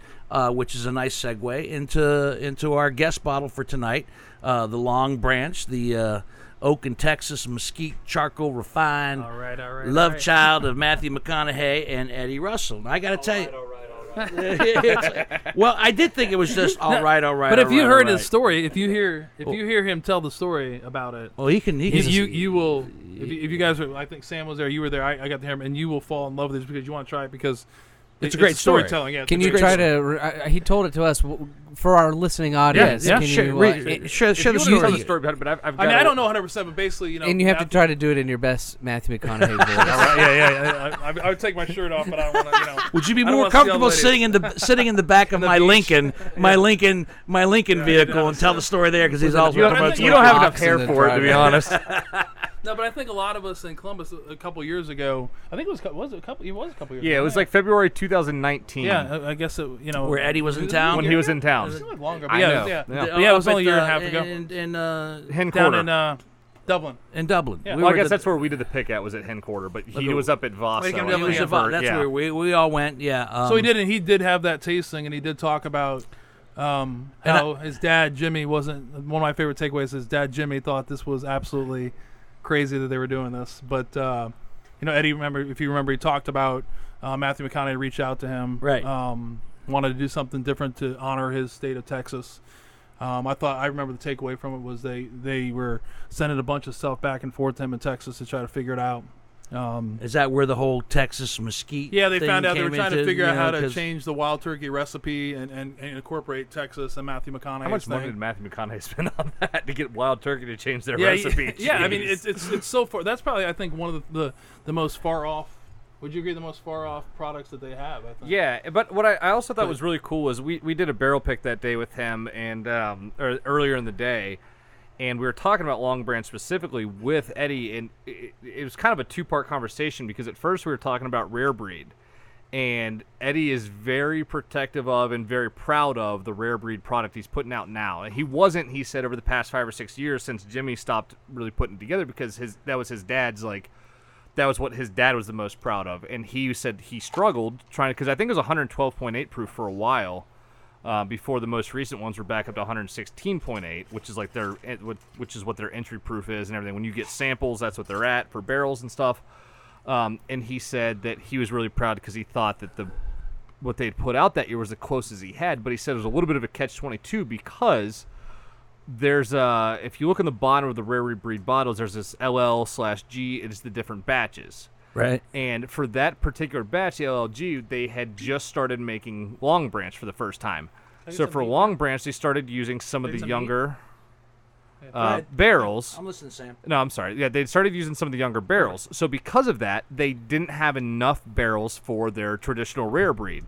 which is a nice segue into our guest bottle for tonight, the Long Branch, the Oak and Texas Mesquite Charcoal Refined. All right, love child of Matthew McConaughey and Eddie Russell. I got to tell you. All right. Well, I did think it was just all right. But if you heard his story, if you hear him tell the story about it, well, you will. If you guys were, I think Sam was there, you were there. I got to hear him, and you will fall in love with this because you want to try it because. It's a great storytelling. Yeah, can you try to? He told it to us for our listening audience. Yeah. Share the story about it. But I don't know 100%, but basically, you know. And you have to try to do it in your best Matthew McConaughey voice. Yeah. I would take my shirt off, but I don't want to. You know, would you be more comfortable sitting in the back of my Lincoln vehicle and tell the story there because he's also you don't have enough hair for it, to be honest. No, but I think a lot of us in Columbus a couple years ago. I think it was a couple years. Yeah, ago. It was like February 2019. Yeah, I guess it, you know, where Eddie was in town when he was in town. It was longer. Yeah, it was only a year and a half ago. And down in Dublin. Yeah. Well, I guess that's where we did the pick at was at Hen Quarter, but he was up at Voss. That's where we all went. Yeah. So he did, and he did have that tasting, and he did talk about. How his dad Jimmy wasn't one of my favorite takeaways. His dad Jimmy thought this was absolutely. Crazy that they were doing this, but you know, Eddie. If you remember, he talked about Matthew McConaughey reached out to him, right? Wanted to do something different to honor his state of Texas. I remember the takeaway from it was they were sending a bunch of stuff back and forth to him in Texas to try to figure it out. Is that where the whole Texas mesquite? Yeah, they found out they were trying to figure out how to change the wild turkey recipe and incorporate Texas and Matthew McConaughey's. How much money did Matthew McConaughey spend on that to get wild turkey to change their recipe? Yeah, I mean it's so far. That's probably I think one of the most far off Would you agree the most far-off products that they have, I think? Yeah, but what I also thought was really cool was we did a barrel pick that day with him and or earlier in the day, and we were talking about Long Branch specifically with Eddie, and it was kind of a two-part conversation because at first we were talking about Rare Breed, and Eddie is very protective of and very proud of the Rare Breed product he's putting out now. And he wasn't, he said, over the past 5 or 6 years since Jimmy stopped really putting it together because that was his dad's, like, that was what his dad was the most proud of. And he said he struggled trying to, because I think it was 112.8 proof for a while before the most recent ones were back up to 116.8, which is like their, which is what their entry proof is and everything. When you get samples, that's what they're at for barrels and stuff. And he said that he was really proud because he thought that what they'd put out that year was the closest he had. But he said it was a little bit of a catch-22 because there's if you look in the bottom of the Rare Breed bottles, there's this LL/G. It's the different batches. Right. And for that particular batch, the LLG, they had just started making Long Branch for the first time. So for Long Branch, they started using some of the younger barrels. I'm listening, Sam. No, I'm sorry. Yeah, they started using some of the younger barrels. So because of that, they didn't have enough barrels for their traditional Rare Breed.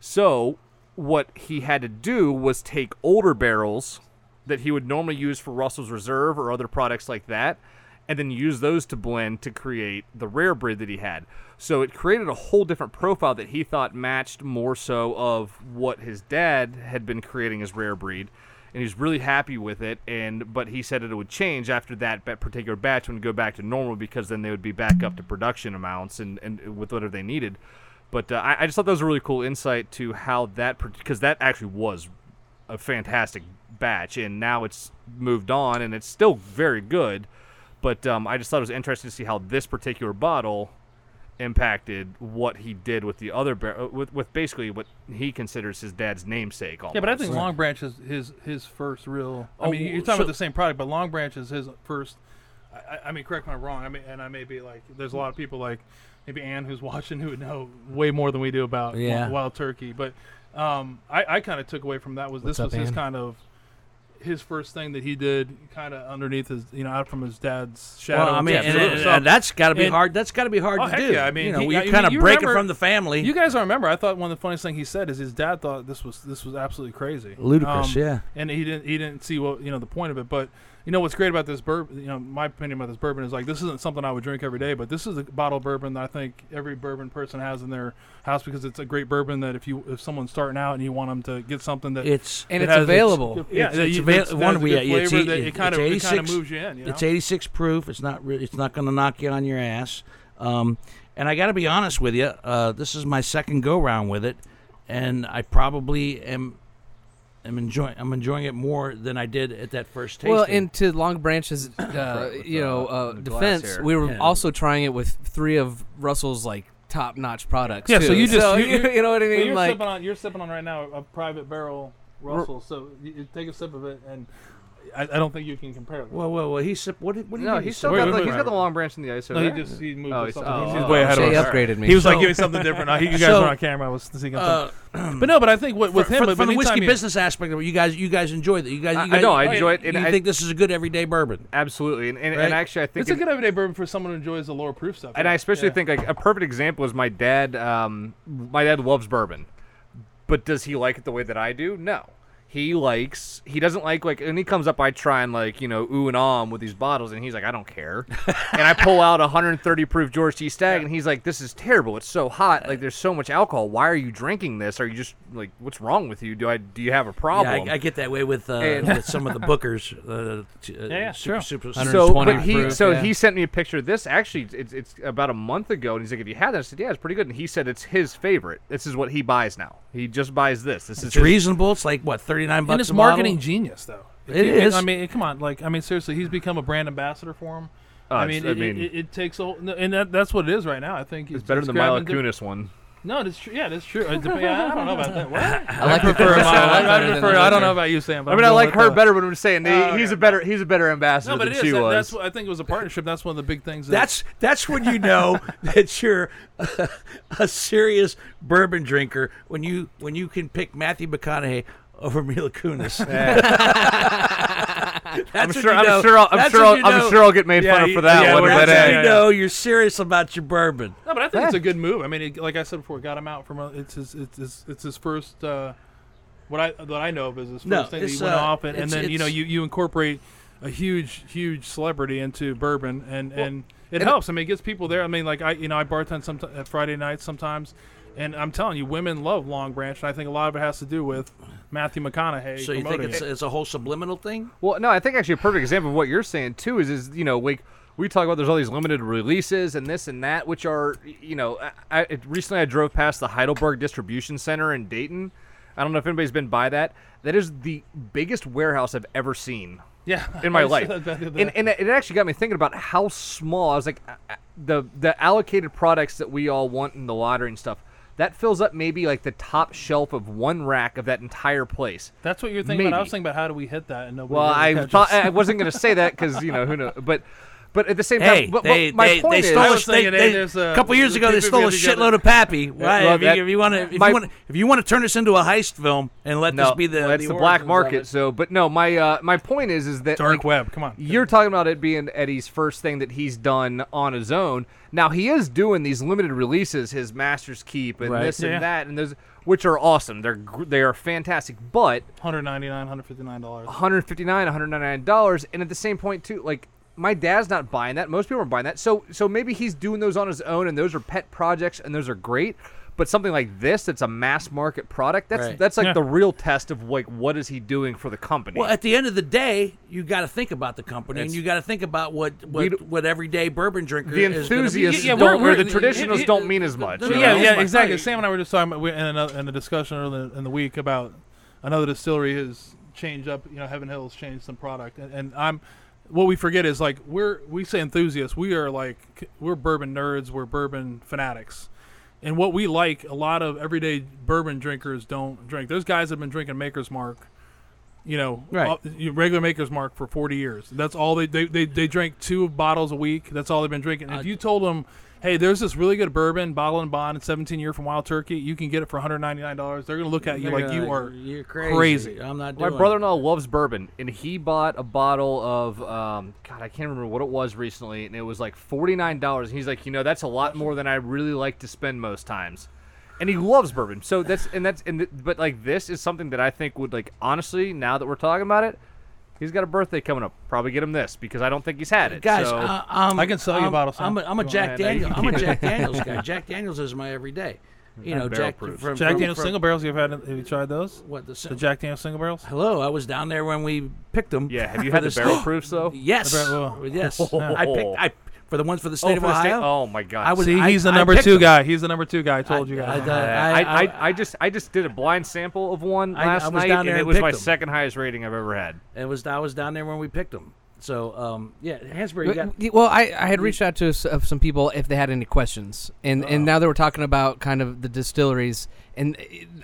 So what he had to do was take older barrels that he would normally use for Russell's Reserve or other products like that, and then use those to blend to create the Rare Breed that he had. So it created a whole different profile that he thought matched more so of what his dad had been creating as Rare Breed. And he was really happy with it, but he said that it would change after that particular batch when it would go back to normal because then they would be back up to production amounts and with whatever they needed. But I just thought that was a really cool insight to how that – because that actually was a fantastic batch, and now it's moved on, and it's still very good. But I just thought it was interesting to see how this particular bottle impacted what he did with the other with basically what he considers his dad's namesake almost. Yeah, but I think Long Branch is his first real you're talking about the same product, but Long Branch is his first. I mean, correct me if I'm wrong, I mean, and I may be like, there's a lot of people like maybe Ann who's watching who would know way more than we do about Wild Turkey, but I kind of took away from that was this was his kind of his first thing that he did kind of underneath his, out from his dad's shadow. Well, I mean, and that's got to be hard. That's got to be hard to do. Yeah, I mean, you kind of break it from the family. You guys don't remember. I thought one of the funniest things he said is his dad thought this was absolutely crazy. Ludicrous, yeah. And he didn't see what, the point of it. But, what's great about this bourbon, my opinion about this bourbon is like, this isn't something I would drink every day, but this is a bottle of bourbon that I think every bourbon person has in their house because it's a great bourbon that if someone's starting out and you want them to get something that it's available. It kind of moves you in. It's 86 proof. It's not going to knock you on your ass. And I got to be honest with you. This is my second go round with it, and I probably I'm enjoying it more than I did at that first tasting. Well, and to Long Branch's defense, we were also trying it with three of Russell's top-notch products. Yeah, too. So you know what I mean. So you're sipping on right now a private barrel. Russell, so you take a sip of it, and I don't think you can compare it. Well, he sipped. What? No, he's still got he's got the Long Branch in the ice. No, there. He moved. Oh, he's way ahead of us. Upgraded me. He was give me something different. You guys were on camera. I was thinking. But I think from the whiskey business aspect of it, you guys enjoy that. I enjoy it. And I think this is a good everyday bourbon. Absolutely, and actually, I think it's a good everyday bourbon for someone who enjoys the lower proof stuff. And I especially think a perfect example is my dad. My dad loves bourbon. But does he like it the way that I do? No. He doesn't like, and he comes up, I try and ooh and ah with these bottles, and he's like, I don't care. And I pull out 130 proof George T. Stagg, and he's like, this is terrible. It's so hot. There's so much alcohol. Why are you drinking this? Are you just, what's wrong with you? Do you have a problem? Yeah, I get that way with some of the Booker's. Super, 120 proof. He sent me a picture of this. Actually, it's about a month ago, and he's like, if you had that, I said, yeah, it's pretty good. And he said it's his favorite. This is what he buys now. He just buys this. It's reasonable. It's like, what, 30? $39 and it's marketing model. Genius, though. It is. I mean, come on. Seriously, he's become a brand ambassador for him. It takes a whole... And that's what it is right now, I think. It's better than the Mila Kunis one. No, that's true. Yeah, that's true. I don't know about that. What? I don't know about you, Sam. But I like her better when I'm saying he's a better ambassador than she was. That's what, I think it was a partnership. That's one of the big things. That's when you know that you're a serious bourbon drinker when you can pick Matthew McConaughey over Mila Kunis. I'm sure I'll get made fun of for that one. You know you're serious about your bourbon. No, but I think it's a good move. I mean, like I said before, got him out from it's his first. What I know of is his first thing that he went off, and then you incorporate a huge celebrity into bourbon, and it helps. I mean, it gets people there. I mean, like I bartend at Friday nights sometimes. And I'm telling you, women love Long Branch, and I think a lot of it has to do with Matthew McConaughey. So you think it's a whole subliminal thing? Well, no, I think actually a perfect example of what you're saying too is like we talk about, there's all these limited releases and this and that, which are recently I drove past the Heidelberg Distribution Center in Dayton. I don't know if anybody's been by that. That is the biggest warehouse I've ever seen. Yeah, in my life, and it actually got me thinking about how small. I was like, the allocated products that we all want in the lottery and stuff. That fills up maybe like the top shelf of one rack of that entire place. That's what you're thinking about. I was thinking about how do we hit that, and nobody. Well, really I wasn't going to say that because who knows. But at the same time, a couple years ago they stole a shitload of Pappy. Well, if you want to turn this into a heist film and let this be the black market. So, but no, my point is that dark web. Come on, you're talking about it being Eddie's first thing that he's done on his own. Now he is doing these limited releases, his Master's Keep and this and that, and those, which are awesome. They are fantastic, but $199, $159, and at the same point too, like. My dad's not buying that. Most people aren't buying that. So maybe he's doing those on his own, and those are pet projects, and those are great. But something like this, that's a mass market product, that's like the real test of like what is he doing for the company. Well, at the end of the day, you got to think about the company, and you got to think about what everyday bourbon drinker the enthusiasts, the traditionals don't mean as much. Exactly. Sam and I were just talking about in a discussion earlier in the week about another distillery has changed up. Heaven Hill's changed some product, and I'm. What we forget is like we say enthusiasts. We are like we're bourbon nerds. We're bourbon fanatics, and what we like a lot of everyday bourbon drinkers don't drink. Those guys that have been drinking Maker's Mark, regular Maker's Mark for 40 years. That's all they drink 2 bottles a week. That's all they've been drinking. If you told them, hey, there's this really good bourbon, bottle and bond, 17-year from Wild Turkey. You can get it for $199. They're going to look at you like you're crazy. I'm not doing it. My brother-in-law loves bourbon, and he bought a bottle of, I can't remember what it was recently, and it was like $49. And he's like, that's a lot more than I really like to spend most times. And he loves bourbon. So but like this is something that I think would, like, honestly, now that we're talking about it, he's got a birthday coming up. Probably get him this because I don't think he's had it. Guys, so. I can sell you a bottle. I'm a Jack Daniels guy. Jack Daniels is my everyday. Jack Daniels single barrels. Have you tried those? What the Jack Daniels single barrels? Hello, I was down there when we picked them. Yeah, have you had the barrel proofs though? Yes, yes. I picked for the ones for the state of Ohio. Oh my God! He's the number 2 guy. He's the number 2 guy. I told you guys. I just did a blind sample of one last night, and it was my second highest rating I've ever had. I was down there when we picked them. So Hansberry. Well, I had reached out to some people if they had any questions, and now they were talking about kind of the distilleries, and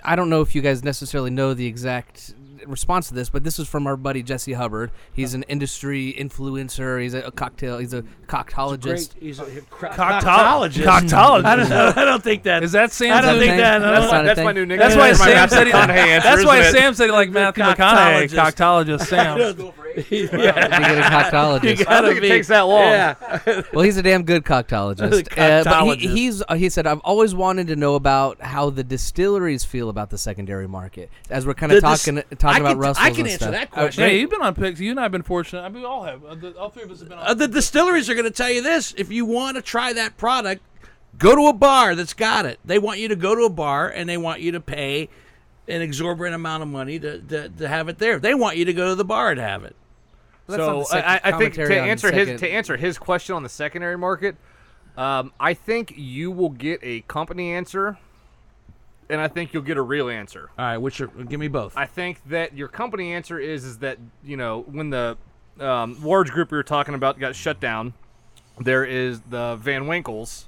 I don't know if you guys necessarily know the exact response to this, but this is from our buddy Jesse Hubbard. He's an industry influencer. He's a cocktailologist. Cocktailologist. I don't think that is that Sam. I don't think that. That's my new nickname. That's why Sam said it like Matthew McConaughey. Cocktailologist Sam. You gotta be. It takes that long. Yeah. Well, he's a damn good cocktailologist. But he said, I've always wanted to know about how the distilleries feel about the secondary market. As we're kind of talking about Russell's and stuff. I can answer that question. Hey, you've been on picks. You and I have been fortunate. I mean, we all have. All three of us have been on the distilleries are going to tell you this. If you want to try that product, go to a bar that's got it. They want you to go to a bar, and they want you to pay an exorbitant amount of money to have it there. They want you to go to the bar and have it. So I think to answer his question on the secondary market, I think you will get a company answer, and I think you'll get a real answer. All right, give me both. I think that your company answer is that when the large group we were talking about got shut down, there is the Van Winkles.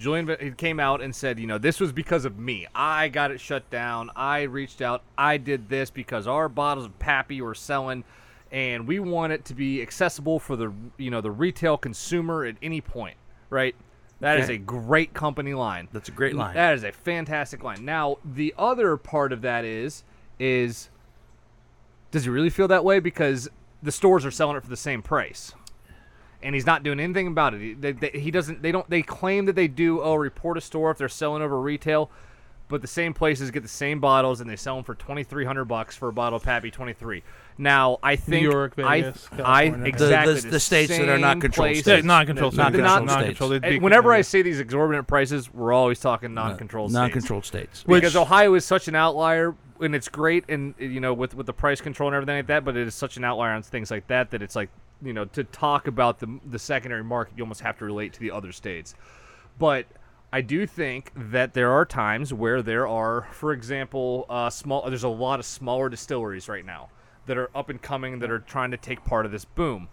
Julian came out and said, this was because of me. I got it shut down. I reached out. I did this because our bottles of Pappy were selling. And we want it to be accessible for the the retail consumer at any point, right? That is a great company line. That's a great line. That is a fantastic line. Now, the other part of that is does he really feel that way? Because the stores are selling it for the same price. And he's not doing anything about it. They claim that they do, report a store if they're selling over retail, but the same places get the same bottles and they sell them for $2,300 for a bottle of Pappy 23. Now, I think New York, Vegas, California, exactly the states that are not controlled states. They're not controlled states. Whenever I say these exorbitant prices, we're always talking non-controlled states. Non-controlled states. Because Ohio is such an outlier, and it's great, and you know, with the price control and everything like that, but it is such an outlier on things like that that it's like, you know, to talk about the secondary market, you almost have to relate to the other states. But I do think that there are times where there are, for example, there's a lot of smaller distilleries right now that are up and coming that are trying to take part of this boom.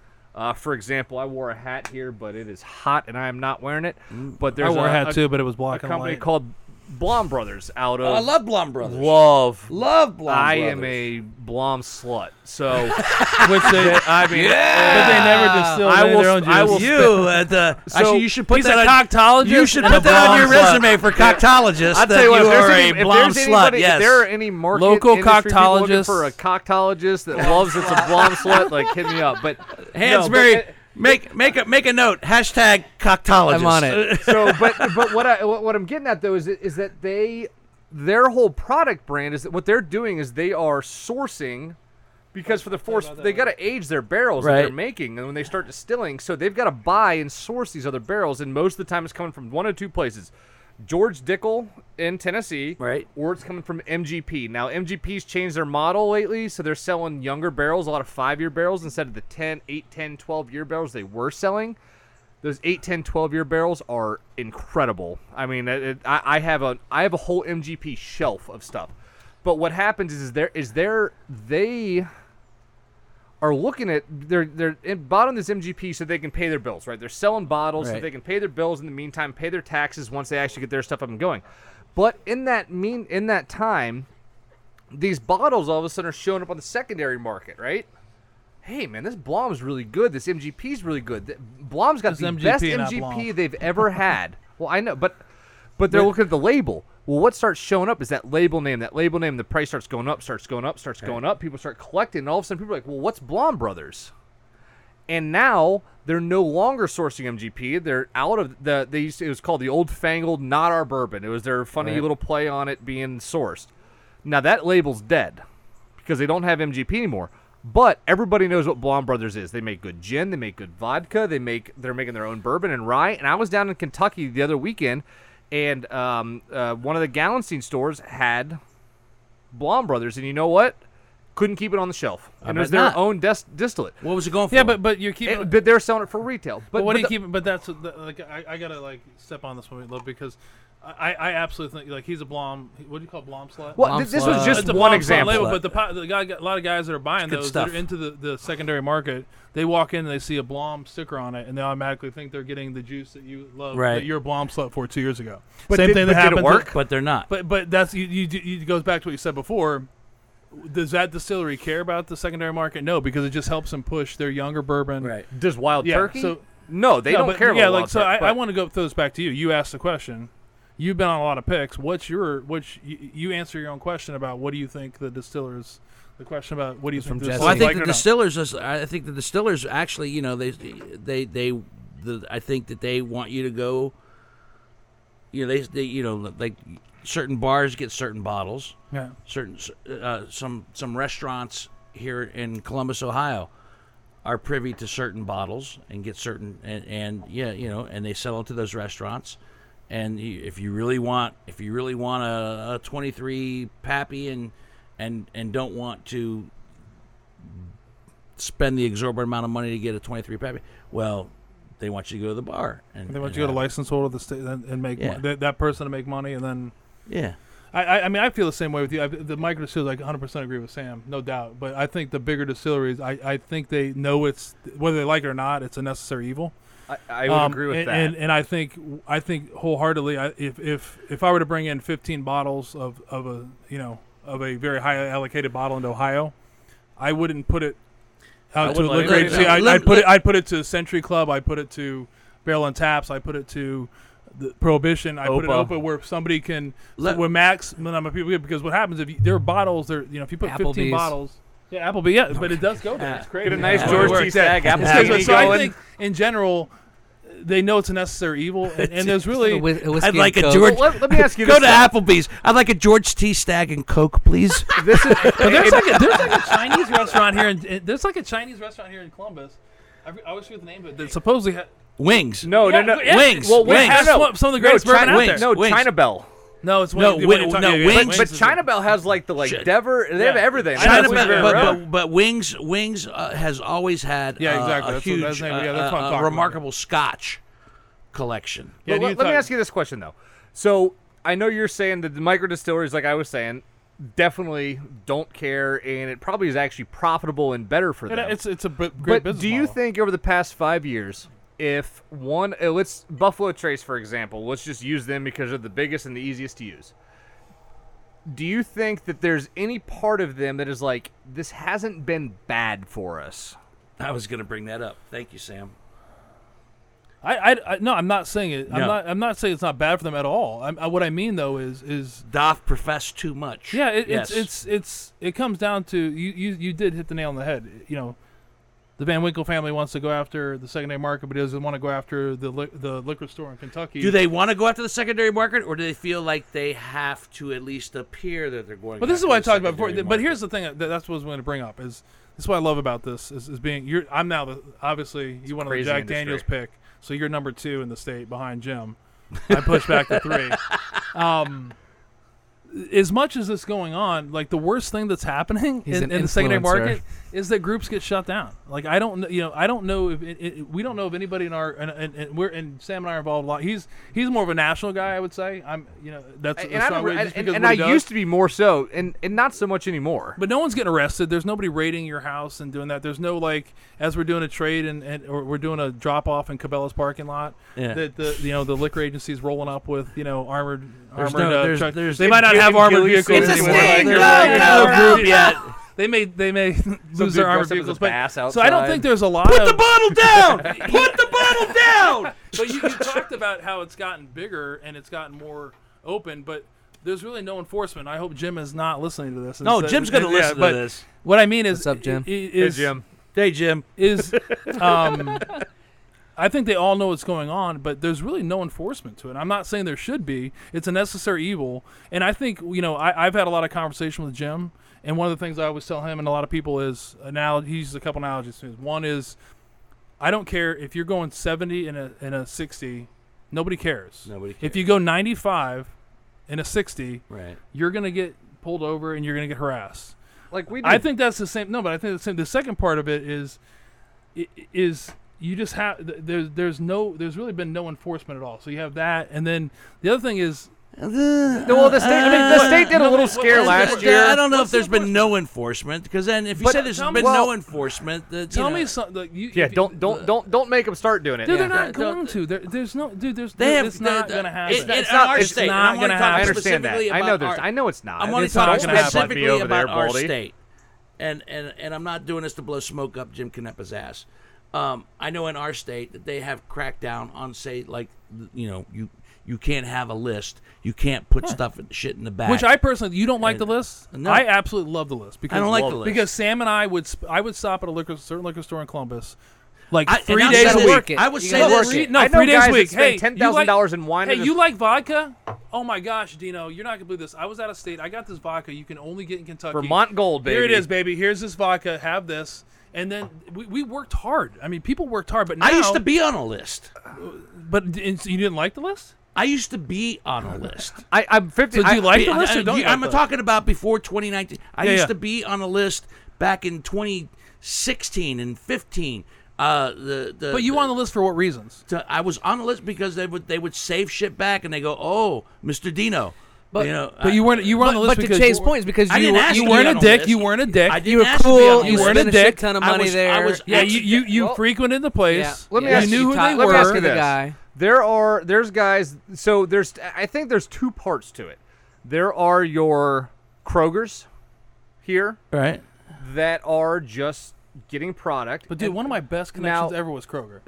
For example, I wore a hat here, but it is hot and I am not wearing it. But there's I wore a hat too, but it was black and white. A company called Blaum Bros out of... I love Blaum Brothers. Love Blaum Brothers. I am a Blaum slut. So, which they, I mean, yeah. But they never distill their own juice. Actually, you should put that on coctologist. You should put that on your resume for coctologist. I'll tell you what, you are a Blaum slut. Yes. If there are any market local coctologist for a coctologist that loves it's a Blaum slut, like hit me up. But Hansberry. Make a note. Hashtag coctologist. I'm on it. So, but what I'm getting at though is that their whole product brand is that what they're doing is they are sourcing, because for the force they got to age their barrels that they're making, and when they start distilling, so they've got to buy and source these other barrels, and most of the time it's coming from one of two places. George Dickel in Tennessee, right, or it's coming from MGP. Now, MGP's changed their model lately, so they're selling younger barrels, a lot of 5-year barrels, instead of the 10, 8, 10, 12-year barrels they were selling. Those 8, 10, 12-year barrels are incredible. I mean, I have a whole MGP shelf of stuff. But what happens is they are looking at, they're bottom this MGP so they can pay their bills, right? They're selling bottles so they can pay their bills in the meantime, pay their taxes once they actually get their stuff up and going. But in that time, these bottles all of a sudden are showing up on the secondary market, right? Hey, man, this Blaum's really good. This MGP's really good. Blaum's got the best MGP they've ever had. Well, I know, but they're looking at the label. Well, what starts showing up is that label name. That label name, the price starts going up. People start collecting, and all of a sudden people are like, well, what's Blaum Brothers? And now they're no longer sourcing MGP. They're out of it was called the old-fangled Not Our Bourbon. It was their funny little play on it being sourced. Now that label's dead because they don't have MGP anymore. But everybody knows what Blaum Brothers is. They make good gin. They make good vodka. They're making their own bourbon and rye. And I was down in Kentucky the other weekend, and one of the Gallenstein stores had Blaum Brothers, and you know what? Couldn't keep it on the shelf. And it was their own distillate. What was it going for? Yeah, but you're keeping it. But they're selling it for retail. But what do you keep? But that's I gotta step on this one because I absolutely think he's a Blaum. What do you call Blaum slut? Well, this was just one example. Label, but the guy, a lot of guys that are buying those stuff that are into the secondary market, they walk in and they see a Blaum sticker on it, and they automatically think they're getting the juice that you love, that you're a Blaum slut for 2 years ago. But Same thing happened. Did it work? But they're not. But that's it goes back to what you said before. Does that distillery care about the secondary market? No, because it just helps them push their younger bourbon. Right. Does Wild Turkey? So, no, they don't care about Wild Turkey. Yeah, I want to throw this back to you. You asked the question. You've been on a lot of picks. You answer your own question about what do you think the distillers... The question about what do you think the distillers... Well, I think the distillers... I think the distillers actually, you know, I think that they want you to go... You know, certain bars get certain bottles. Yeah. Certain some restaurants here in Columbus, Ohio, are privy to certain bottles and get certain and they sell it to those restaurants. And if you really want a 23 Pappy and don't want to spend the exorbitant amount of money to get a 23 Pappy, well, they want you to go to the bar, and they want you to go to license holder of the state and make that person to make money, and then I mean, I feel the same way with you. The micro distilleries, 100% agree with Sam, no doubt. But I think the bigger distilleries, I think they know it's, whether they like it or not, it's a necessary evil. I would agree with that, and I think wholeheartedly, if I were to bring in 15 bottles of a very high allocated bottle into Ohio, I wouldn't put it. I'd put it to Century Club. I put it to Barrel on Taps. I put it to the Prohibition. I put it Opa, where somebody can, where max number of people, because what happens if there are bottles there, you know, if you put Applebee's. 15 bottles, Yeah, Applebee, yeah, but it does go there. It's crazy. Get a nice George T. Stagg Applebee. So I think, in general, they know it's a necessary evil, and there's really... I'd like a George... Well, let me ask you this. Go to Applebee's. I'd like a George T. Stagg and Coke, please. This is, there's like a Chinese restaurant here in Columbus. I always forget the name of it. That supposedly... Wings. No. Wings. Well, Wings. Some of the greatest bourbon out there. No, China Bell. No, it's Wings. But China Bell has Dever. They have everything. China Bell, but Wings has always had a huge, remarkable Scotch collection. Yeah, let me ask you this question though. So I know you're saying that the micro distilleries, like I was saying, definitely don't care, and it probably is actually profitable and better for them. It's a great business. But do you think over the past 5 years? If one, let's Buffalo Trace, for example, let's just use them because they're the biggest and the easiest to use. Do you think that there's any part of them that is like, this hasn't been bad for us? I was going to bring that up. Thank you, Sam. No, I'm not saying it. No. I'm not saying it's not bad for them at all. What I mean though is doth profess too much. Yeah, it comes down to you did hit the nail on the head. You know. The Van Winkle family wants to go after the secondary market, but he doesn't want to go after the liquor store in Kentucky. Do they want to go after the secondary market, or do they feel like they have to at least appear that they're going? Well, this is what I talked about before. Market. But here's the thing that's what I was going to bring up is this is what I love about this is being you're. I'm now obviously you want to Jack Daniels pick, so you're number 2 in the state behind Jim. I push back to 3. As much as this going on, the worst thing that's happening in the secondary market is that groups get shut down. We don't know if anybody in our and Sam and I are involved a lot. He's more of a national guy, I would say. I used to be more so, and not so much anymore. But no one's getting arrested. There's nobody raiding your house and doing that. There's no as we're doing a trade or we're doing a drop off in Cabela's parking lot. Yeah. That the liquor agency's rolling up with armored. They might not have armored vehicles. It's a sting. No group yet. They may lose their armored vehicles. So I don't think there's a lot. Put the bottle down. Put the bottle down. But you talked about how it's gotten bigger and it's gotten more open, but there's really no enforcement. I hope Jim is not listening to this. No, Jim's going to listen to this. What I mean is, what's up, Jim? Hey, Jim. I think they all know what's going on, but there's really no enforcement to it. I'm not saying there should be. It's a necessary evil. And I think, I've had a lot of conversation with Jim, and one of the things I always tell him and a lot of people is, he uses a couple analogies. One is, I don't care if you're going 70 in a 60, nobody cares. If you go 95 in a 60, right, you're going to get pulled over and you're going to get harassed. Like we do. I think that's the same. No, but I think the second part of it is you just have there's really been no enforcement at all. So you have that, and then the other thing is the state. The state did a little scare last year. I don't know if there's been no enforcement because then if you say there's been no enforcement, tell me something. Yeah, don't make them start doing it. Dude, they're not going to. There's no dude. It's not going to happen. It's not going to happen. I understand that. I know it's not. I want to talk specifically about our state, and I'm not doing this to blow smoke up Jim Canepa's ass. I know in our state that they have cracked down on, say, you can't have a list. You can't put shit in the back. Which I personally, you don't like the list? No. I absolutely love the list. Because I don't like the list. Because Sam and I would stop at a certain liquor store in Columbus. 3 days a week. I would say this. 3 days a week. Hey, $10,000 in wine. Hey, you like vodka? Oh my gosh, Dino, you're not gonna believe this. I was out of state. I got this vodka. You can only get in Kentucky. Vermont Gold, baby. Here it is, baby. Here's this vodka. Have this. And then we worked hard. I mean, people worked hard. But now, I used to be on a list. But you didn't like the list? I used to be on a list. I'm 50. So do you like the list or don't you? I'm talking about before 2019. I used to be on a list back in 2016 and 15. But you were on the list for what reasons? I was on the list because they would save shit back and they go, oh, Mr. Dino. But, you weren't on the list. But to Jay's point, is because you weren't a dick. You weren't a dick. You were cool. You weren't a dick. Ton of money there. You frequented the place. Yeah. Let me ask you. You knew who they were. Let me ask you this. Guy. There's guys. So I think there's two parts to it. There are your Krogers here, right? That are just getting product. But dude, one of my best connections ever was Kroger.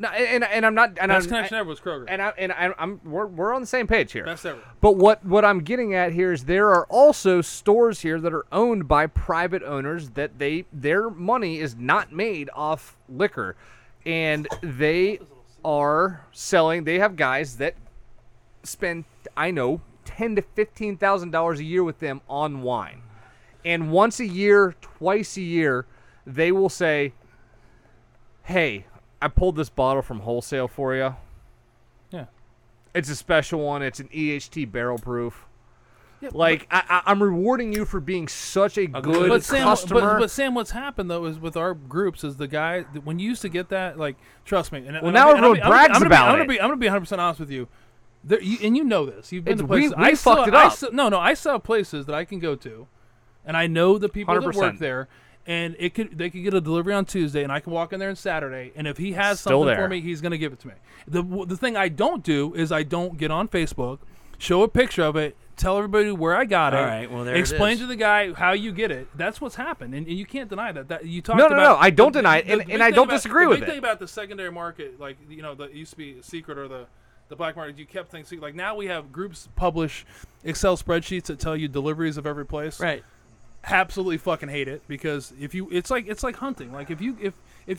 We're on the same page here. Best ever. But what I'm getting at here is there are also stores here that are owned by private owners that their money is not made off liquor, and they are selling. They have guys that spend $10,000 to $15,000 a year with them on wine, and once a year, twice a year, they will say, "Hey, I pulled this bottle from wholesale for you. Yeah, it's a special one. It's an EHT barrel proof. Yeah, like I'm rewarding you for being such a good customer." But Sam, what's happened though is with our groups is the guy when you used to get that, like, trust me. And now everyone brags about it. I'm gonna be 100% honest with you. You know this. You've been to places. We fucked it up. I saw places that I can go to, and I know the people 100%. That work there, and they could get a delivery on Tuesday, and I can walk in there on Saturday, and if he has something for me, he's going to give it to me. The thing I don't do is I don't get on Facebook, show a picture of it, tell everybody where I got it. All right, well, there it is. Explain to the guy how you get it. That's what's happened, and you can't deny that. I don't deny it, and I don't disagree with it. The big thing about the secondary market, like, that used to be a secret or the black market, you kept things secret. Like, now we have groups publish Excel spreadsheets that tell you deliveries of every place. Right. Absolutely fucking hate it, because it's like hunting. Like, if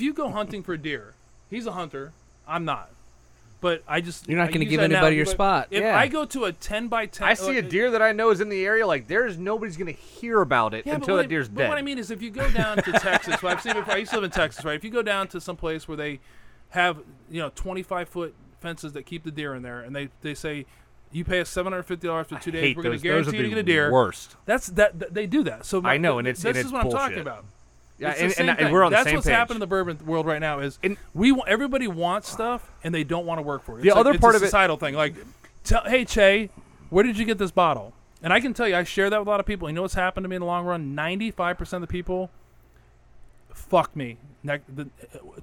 you go hunting for a deer, he's a hunter, I'm not. But I just... You're not going to give anybody your spot. If I go to a 10x10... I see a deer that I know is in the area, like, nobody's going to hear about it until that deer's dead. But what I mean is, if you go down to Texas, well, I've seen before, I used to live in Texas, right? If you go down to some place where they have, 25-foot... fences that keep the deer in there, and they say, you pay us $750 for 2 days, we're going to guarantee you to get a deer. Worst. They do that. So I know, and it's what bullshit. I'm talking about. Yeah, and we're on the same page. That's what's happening in the bourbon world right now. Is everybody wants stuff, and they don't want to work for it. It's a societal thing. Like, hey, Che, where did you get this bottle? And I can tell you, I share that with a lot of people. You know what's happened to me in the long run? 95% of the people, fuck me.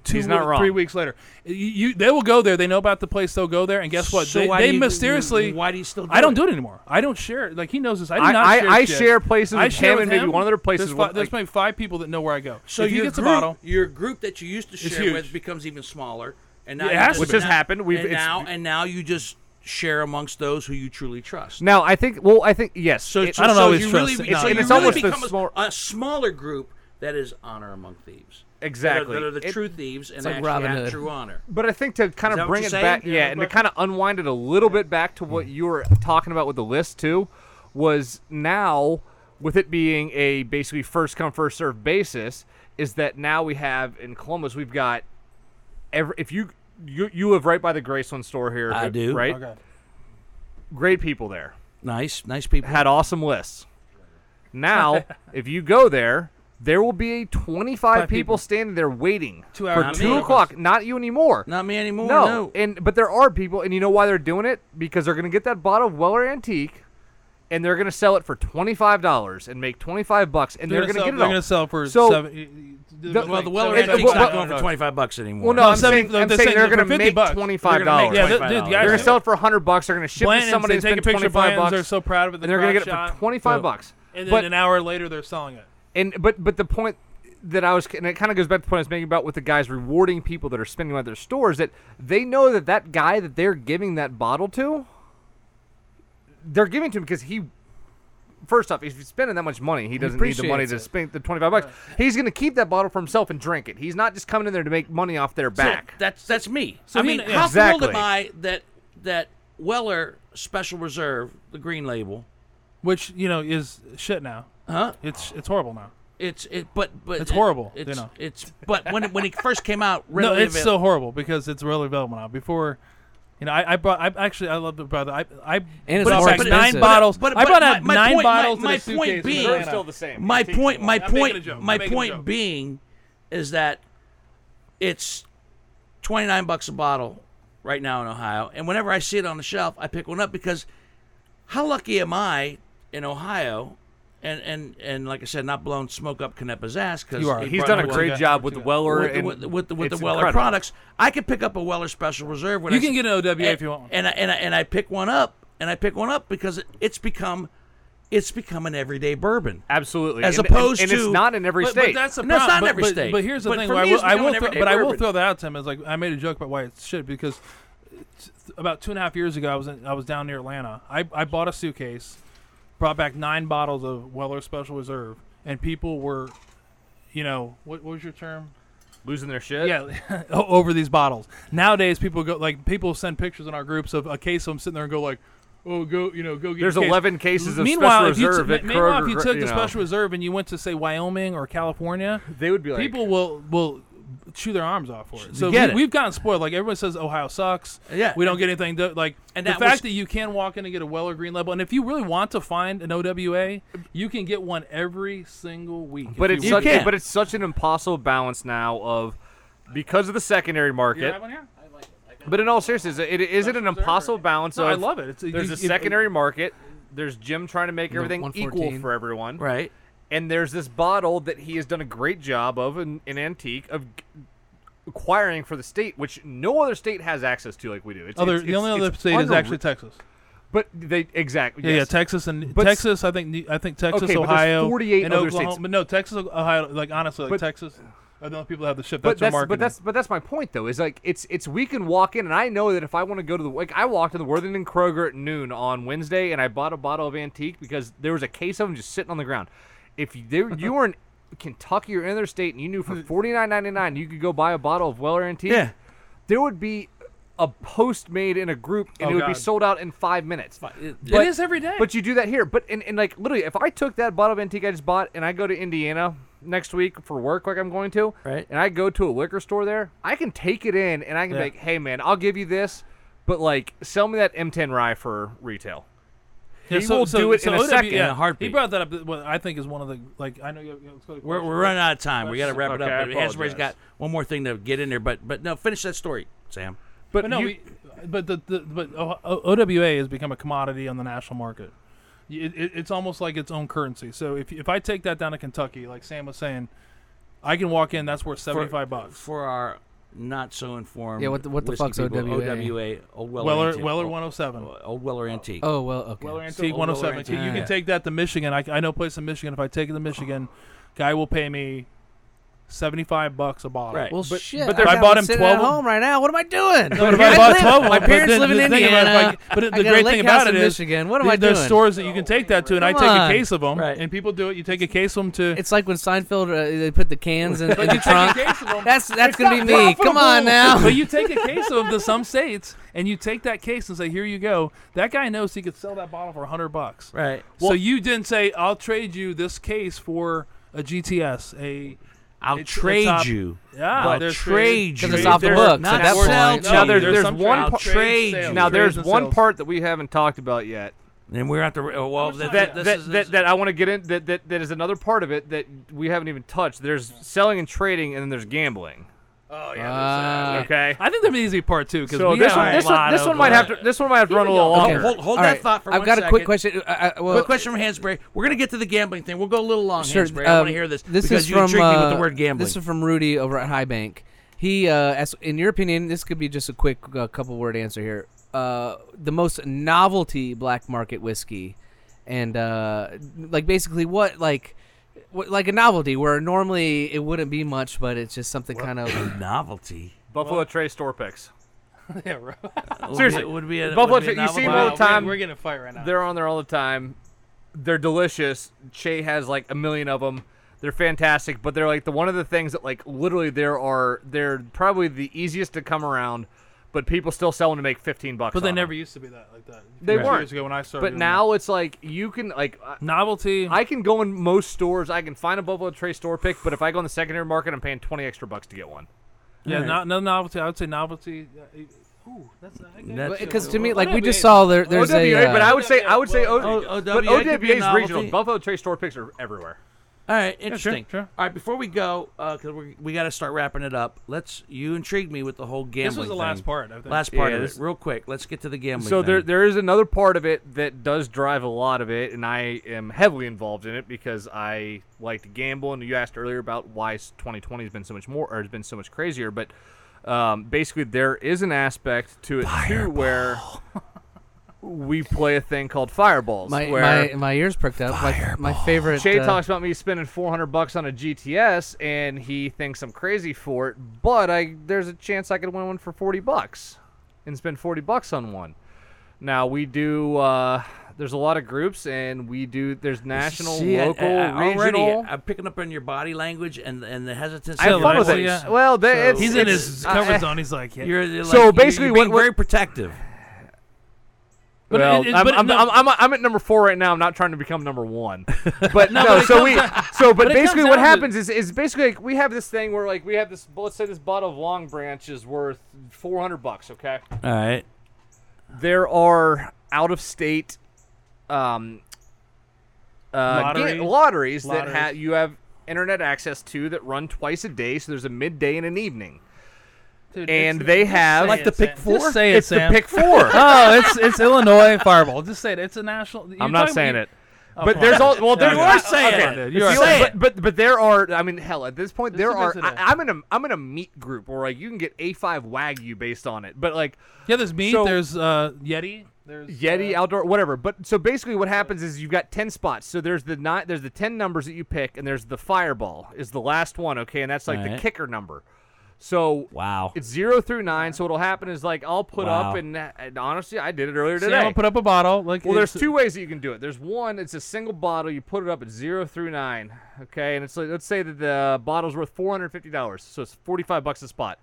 3 weeks later, they will go there. They know about the place. They'll go there, and guess what? So they mysteriously. Why do you still? I don't do it anymore. I don't share it. Like, he knows this. I share places. I share with him. Maybe one other places. There's maybe 5 people that know where I go. So if your group that you used to share with becomes even smaller, and now which has happened. Now you just share amongst those who you truly trust. Now I think yes. So I don't always trust. It's almost a smaller group that is honor among thieves. Exactly. They're the true thieves, and like actually have true honor. But I think to kind of bring it back, and to kind of unwind it a little bit back to what you were talking about with the list, too, was now, with it being a basically first-come, first-served basis, is that now we have, in Columbus, we've got, if you live right by the Graceland store here. I do. Right? Okay. Great people there. Nice people. Had awesome lists. Now, if you go there... There will be 25 people standing there waiting for 2 o'clock. Not you anymore. Not me anymore. No. But there are people, and you know why they're doing it? Because they're going to get that bottle of Weller Antique, and they're going to sell it for $25 and make $25, and they're going to get it all. They're going to sell for $7. The Weller Antique's not going for $25 anymore. Well, no, I'm saying they're going to make $25. They're going to sell it for $100. They're going to ship it to somebody and spend $25. They're so proud of it. And they're going to get it for $25. And then an hour later, they're selling it. But the point that I was, and it kind of goes back to the point I was making about with the guys rewarding people that are spending money at their stores, that they know that guy that they're giving that bottle to, they're giving to him because he, first off, if he's spending that much money, he doesn't need the money to spend the $25. Right. He's going to keep that bottle for himself and drink it. He's not just coming in there to make money off their back. So that's me. So I mean, how thrilled am I that Weller Special Reserve, the green label, which is shit now. Huh? It's horrible now. But it's horrible. But when it first came out, really no, it's available. So horrible because it's really available now. Before, I loved it, brother. It's 9 bottles. But I brought out 9 bottles. My point being, they're still the same. My point being, is that it's $29 a bottle right now in Ohio, and whenever I see it on the shelf, I pick one up because how lucky am I in Ohio? And like I said, not blowing smoke up Canepa's ass because he's done a great job with the Weller with the Weller products. I could pick up a Weller Special Reserve. When you can get an OWA if you want. And I pick one up because it's become it's become an everyday bourbon. Absolutely. As opposed to... And it's not in every state. But that's a problem. It's not in every state. But here's the thing. I will throw that out to him. Is like, I made a joke about why it should, because about 2.5 years ago, I was down near Atlanta. I bought a suitcase, brought back 9 bottles of Weller Special Reserve, and people were, you know, what was your term? Losing their shit? Yeah, over these bottles. Nowadays, people go, like, people send pictures in our groups of a case of them sitting there and go, like, oh, go get. There's 11 cases of Special Reserve. Meanwhile, if you took the Special Reserve and you went to, say, Wyoming or California, they would be like, people will chew their arms off for it. So we've gotten spoiled. Like, everyone says Ohio sucks. Yeah. We don't get anything. And the fact that you can walk in and get a Weller Green Label, and if you really want to find an OWA, you can get one every single week. But it's such an impossible balance now because of the secondary market. You have one here? But in all seriousness, is it an impossible balance? No, I love it. There's a secondary market. There's Jim trying to make everything equal for everyone. Right. And there's this bottle that he has done a great job of in Antique of acquiring for the state, which no other state has access to like we do. The only other state is actually Texas. But they exactly yes. Yeah, Texas and but Texas. I think Texas, okay, Ohio, but 48 and other Oklahoma. States. But no, Texas, Ohio. Like honestly, like but, Texas. I don't know if people have the ship. That's their marketing. But that's my point though. Is like it's we can walk in and I know that if I want to go to the like I walked to the Worthington Kroger at noon on Wednesday and I bought a bottle of Antique because there was a case of them just sitting on the ground. If you were in Kentucky or any other state and you knew for $49.99 you could go buy a bottle of Weller Antique, yeah. There would be a post made in a group and it would be sold out in 5 minutes. It is every day. But you do that here. But and like literally, if I took that bottle of Antique I just bought and I go to Indiana next week for work like I'm going to, right? And I go to a liquor store there, I can take it in and I can be like, hey, man, I'll give you this, but, like, sell me that M10 Rye for retail. Yeah, he will do it in a heartbeat. He brought that up, what I think is one of the, like, I know you we're running out of time. We got to wrap it up. Hansberry's got one more thing to get in there, but no, finish that story, Sam. But OWA has become a commodity on the national market. It's almost like its own currency. So if I take that down to Kentucky, like Sam was saying, I can walk in. That's worth $75 for our not so informed. Yeah, what the fuck's OWA? OWA, Old Weller 107, Old Weller Antique. Oh well, okay. Weller Antique 107. You can take that to Michigan. I know a place in Michigan. If I take it to Michigan, guy will pay me $75 a bottle. Right. Well, shit. But I bought him 12 at home right now. What am I doing? No, but I bought 12. My parents live in Indiana. But the great thing about it is, Michigan. What am I doing? There's stores that you can take that to, and I take a case of them. Right. And people do it. You take a case of them to. It's like when Seinfeld they put the cans in the trunk. That's gonna be me. Come on now. But you take a case of them to some states, and you take that case and say, "Here you go." That guy knows he could sell that bottle for $100. Right. So you didn't say, "I'll trade you this case for a GTS." I'll trade you. Yeah, I'll trade you. Because it's off the books. There's one part that we haven't talked about yet. And we're at the I want to get in. That is another part of it that we haven't even touched. There's selling and trading, and then there's gambling. Oh yeah. Okay. I think that'd be easy part two because this one might have to run a little longer. Hold that thought for 1 second. I've got a quick question. Quick question from Hansberry. We're gonna get to the gambling thing. We'll go a little long, sure, Hansberry. I want to hear this. This because is you intrigued me with the word gambling. This is from Rudy over at High Bank. He, in your opinion, this could be just a quick couple word answer here. The most novelty black market whiskey, and like a novelty where normally it wouldn't be much, but it's just something kind of novelty. Buffalo Trace store picks. Yeah, right. Seriously, it would be a Buffalo Trace. You see them all the time. We're getting a fight right now. They're on there all the time. They're delicious. Che has like 1 million of them. They're fantastic, but they're like one of the things that like literally they're probably the easiest to come around. But people still sell them to make $15. But they never used to be that like that. They weren't years ago when I started. But now it's like you can like novelty. I can go in most stores. I can find a Buffalo Trace store pick. But if I go in the secondary market, I'm paying $20 extra to get one. Yeah, no novelty. I would say novelty. Ooh, that's because to me, like we just saw there's OWA, but I would say OWA is regional. Buffalo Trace store picks are everywhere. All right, interesting. Yeah, sure. All right, before we go, because we got to start wrapping it up. You intrigued me with the whole gambling. This was the last part. I think. Last part of it, real quick. Let's get to the gambling. So there is another part of it that does drive a lot of it, and I am heavily involved in it because I like to gamble. And you asked earlier about why 2020 has been so much more, or has been so much crazier. But basically, there is an aspect to it too where. we play a thing called Fireballs. My ears pricked up. Fireballs. My favorite. Shay talks about me spending $400 on a GTS, and he thinks I'm crazy for it. But there's a chance I could win one for $40 and spend $40 on one. Now we do. There's a lot of groups, and we do. There's national, local, regional. Already, I'm picking up on your body language and the hesitancy. I have fun with it. Well, he's in his comfort zone. He's like, yeah. You're like, so basically, you're being very protective. But well, I'm at number 4 right now. I'm not trying to become number 1. But but basically what happens is basically like we have this thing where like we have this, let's say this bottle of Long Branch is worth $400, okay? All right. There are out of state lotteries that you have internet access to that run twice a day, so there's a midday and an evening. Dude, and they have like the pick 4. Just say it, it's Sam. The pick 4. Oh, it's Illinois Fireball. Just say it. It's a national. I'm not saying it. Oh, but there's all. Well, there you are saying it. But there are. I mean, hell, at this point, just there are. I'm in a meat group where like you can get A5 Wagyu based on it. But like there's meat. So, there's Yeti. There's Yeti outdoor whatever. But so basically, what happens is you've got 10 spots. So there's the 10 numbers that you pick, and there's the Fireball is the last one. Okay, and that's like the kicker number. So it's 0 through 9. So what'll happen is like I'll put up and honestly I did it earlier today. I'll put up a bottle. Like there's two ways that you can do it. There's one, it's a single bottle. You put it up at 0 through 9, okay, and it's like let's say that the bottle's worth $450, so it's $45 a spot.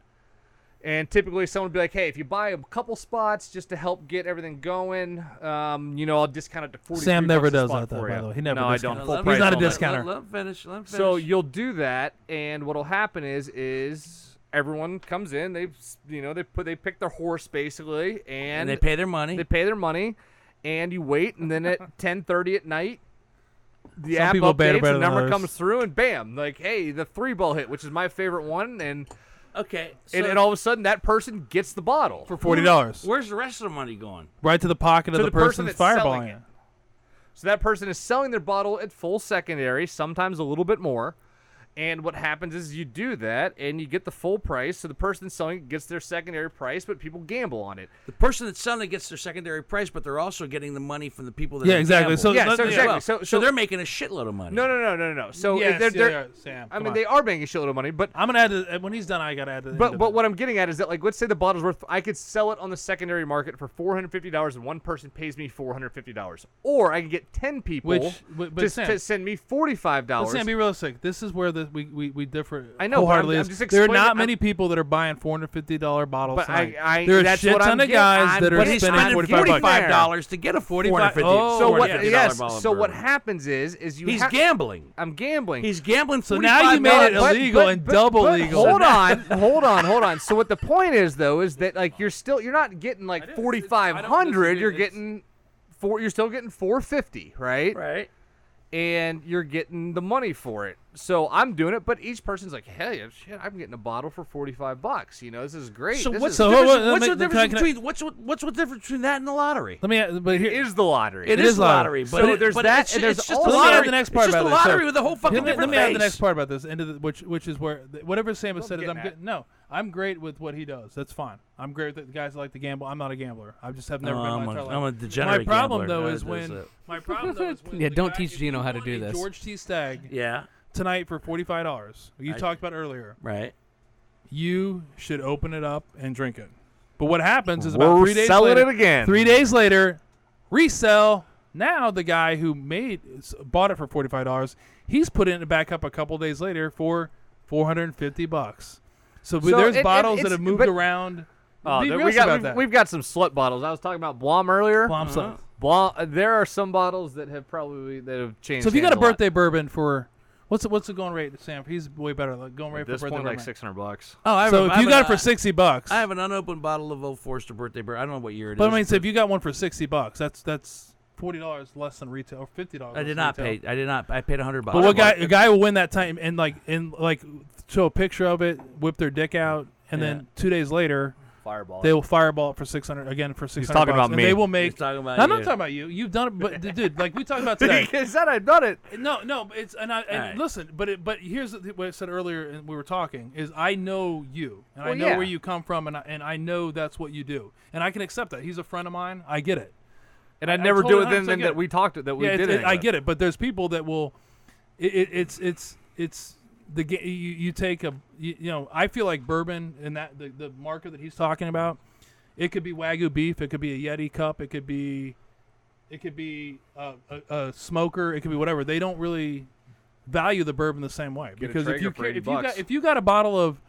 And typically someone would be like, hey, if you buy a couple spots just to help get everything going, I'll discount it to $43. Sam never does that, though, by the way. He never does. No, I don't. He's not a discounter. Let him finish. So you'll do that, and what'll happen is everyone comes in. They pick their horse basically, and they pay their money. And you wait, and then at 10:30 at night, the app updates, the number comes through, and bam! Like, hey, the 3-ball hit, which is my favorite one, and okay, so and all of a sudden that person gets the bottle for $40. Where's the rest of the money going? Right to the pocket of the person that's fireballing it. So that person is selling their bottle at full secondary, sometimes a little bit more. And what happens is you do that, and you get the full price. So the person selling it gets their secondary price, but people gamble on it. The person that's selling it gets their secondary price, but they're also getting the money from the people that gamble. So exactly. So they're making a shitload of money. No. So yes, they're Sam. I mean, they are making a shitload of money, but I'm gonna when he's done, I gotta add to. But what I'm getting at is that, like, let's say the bottle's worth. I could sell it on the secondary market for $450, and one person pays me $450, or I can get 10 people to send me $45. Sam, be realistic. This is where the we differ. I know, wholeheartedly. I'm just there are not many people that are buying $450 bottles. But there are shit ton of guys that are spending $45 to get a $45. So what happens is you. He's gambling. I'm gambling. He's gambling. So now you made it illegal and double legal. Hold on. So what the point is though is that like you're not getting like $4,500. You're still getting $450, right? Right. And you're getting the money for it. So I'm doing it, but each person's like, hey, shit, I'm getting a bottle for $45. You know, this is great. So what's the difference between that and the lottery? It is the lottery. But there's a lot of the next part about this. It's just a lottery with a whole fucking different face. Let me add the next part about this, which is where whatever Sam has said is I'm great with what he does. That's fine. I'm great with the guys that like to gamble. I'm not a gambler. I just have never been my entire life. I'm a degenerate gambler. My problem, though, is when... Yeah, don't teach Gino how to do this. George T. Stagg tonight for $45, you talked about earlier. Right. You should open it up and drink it. But what happens is about 3 days later... We're selling it again. 3 days later, resell. Now the guy who bought it for $45, he's putting it back up a couple days later for $450. So there's bottles that have moved around. We've got some slut bottles. I was talking about Blaum earlier. Blaum slut. There are some bottles that have changed. So if you got a birthday bourbon for what's the going rate, Sam? He's way better. Like going rate for birthday bourbon. Like $600. Oh, if you got it for $60, I have an unopened bottle of Old Forester birthday bourbon. I don't know what year it is. But I mean, so if you got one for $60, that's $40 less than retail, or $50. I did not pay. I paid $100. But a guy will win that time and show a picture of it, whip their dick out, and then 2 days later, they will fireball it for $600 again for $600. He's talking about me. They will make. I'm not talking about you. You've done it, but dude, like we talked about today. He said I've done it. No. Listen, but here's what I said earlier, and we were talking is I know you, and I know where you come from, and I know that's what you do, and I can accept that. He's a friend of mine. I get it. And I'd never do it then that we talked that we did it. Anyway. I get it, but there's people that will. It's the you take a you know, I feel like bourbon and that the marker that he's talking about. It could be Wagyu beef. It could be a Yeti cup. It could be a smoker. It could be whatever. They don't really value the bourbon the same way because if you got a bottle of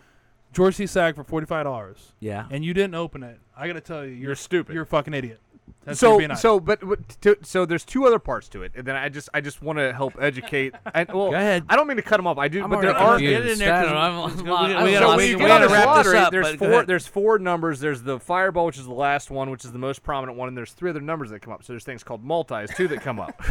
George T. Stagg for $45, yeah, and you didn't open it, I gotta tell you, you're stupid. You're a fucking idiot. That's so there's two other parts to it, and then I just want to help educate. Go ahead. I don't mean to cut them off. I do, but there are. Get in there. We gotta wrap this up. There's four numbers. There's the Fireball, which is the last one, which is the most prominent one, and there's three other numbers that come up. So there's things called multis too that come up,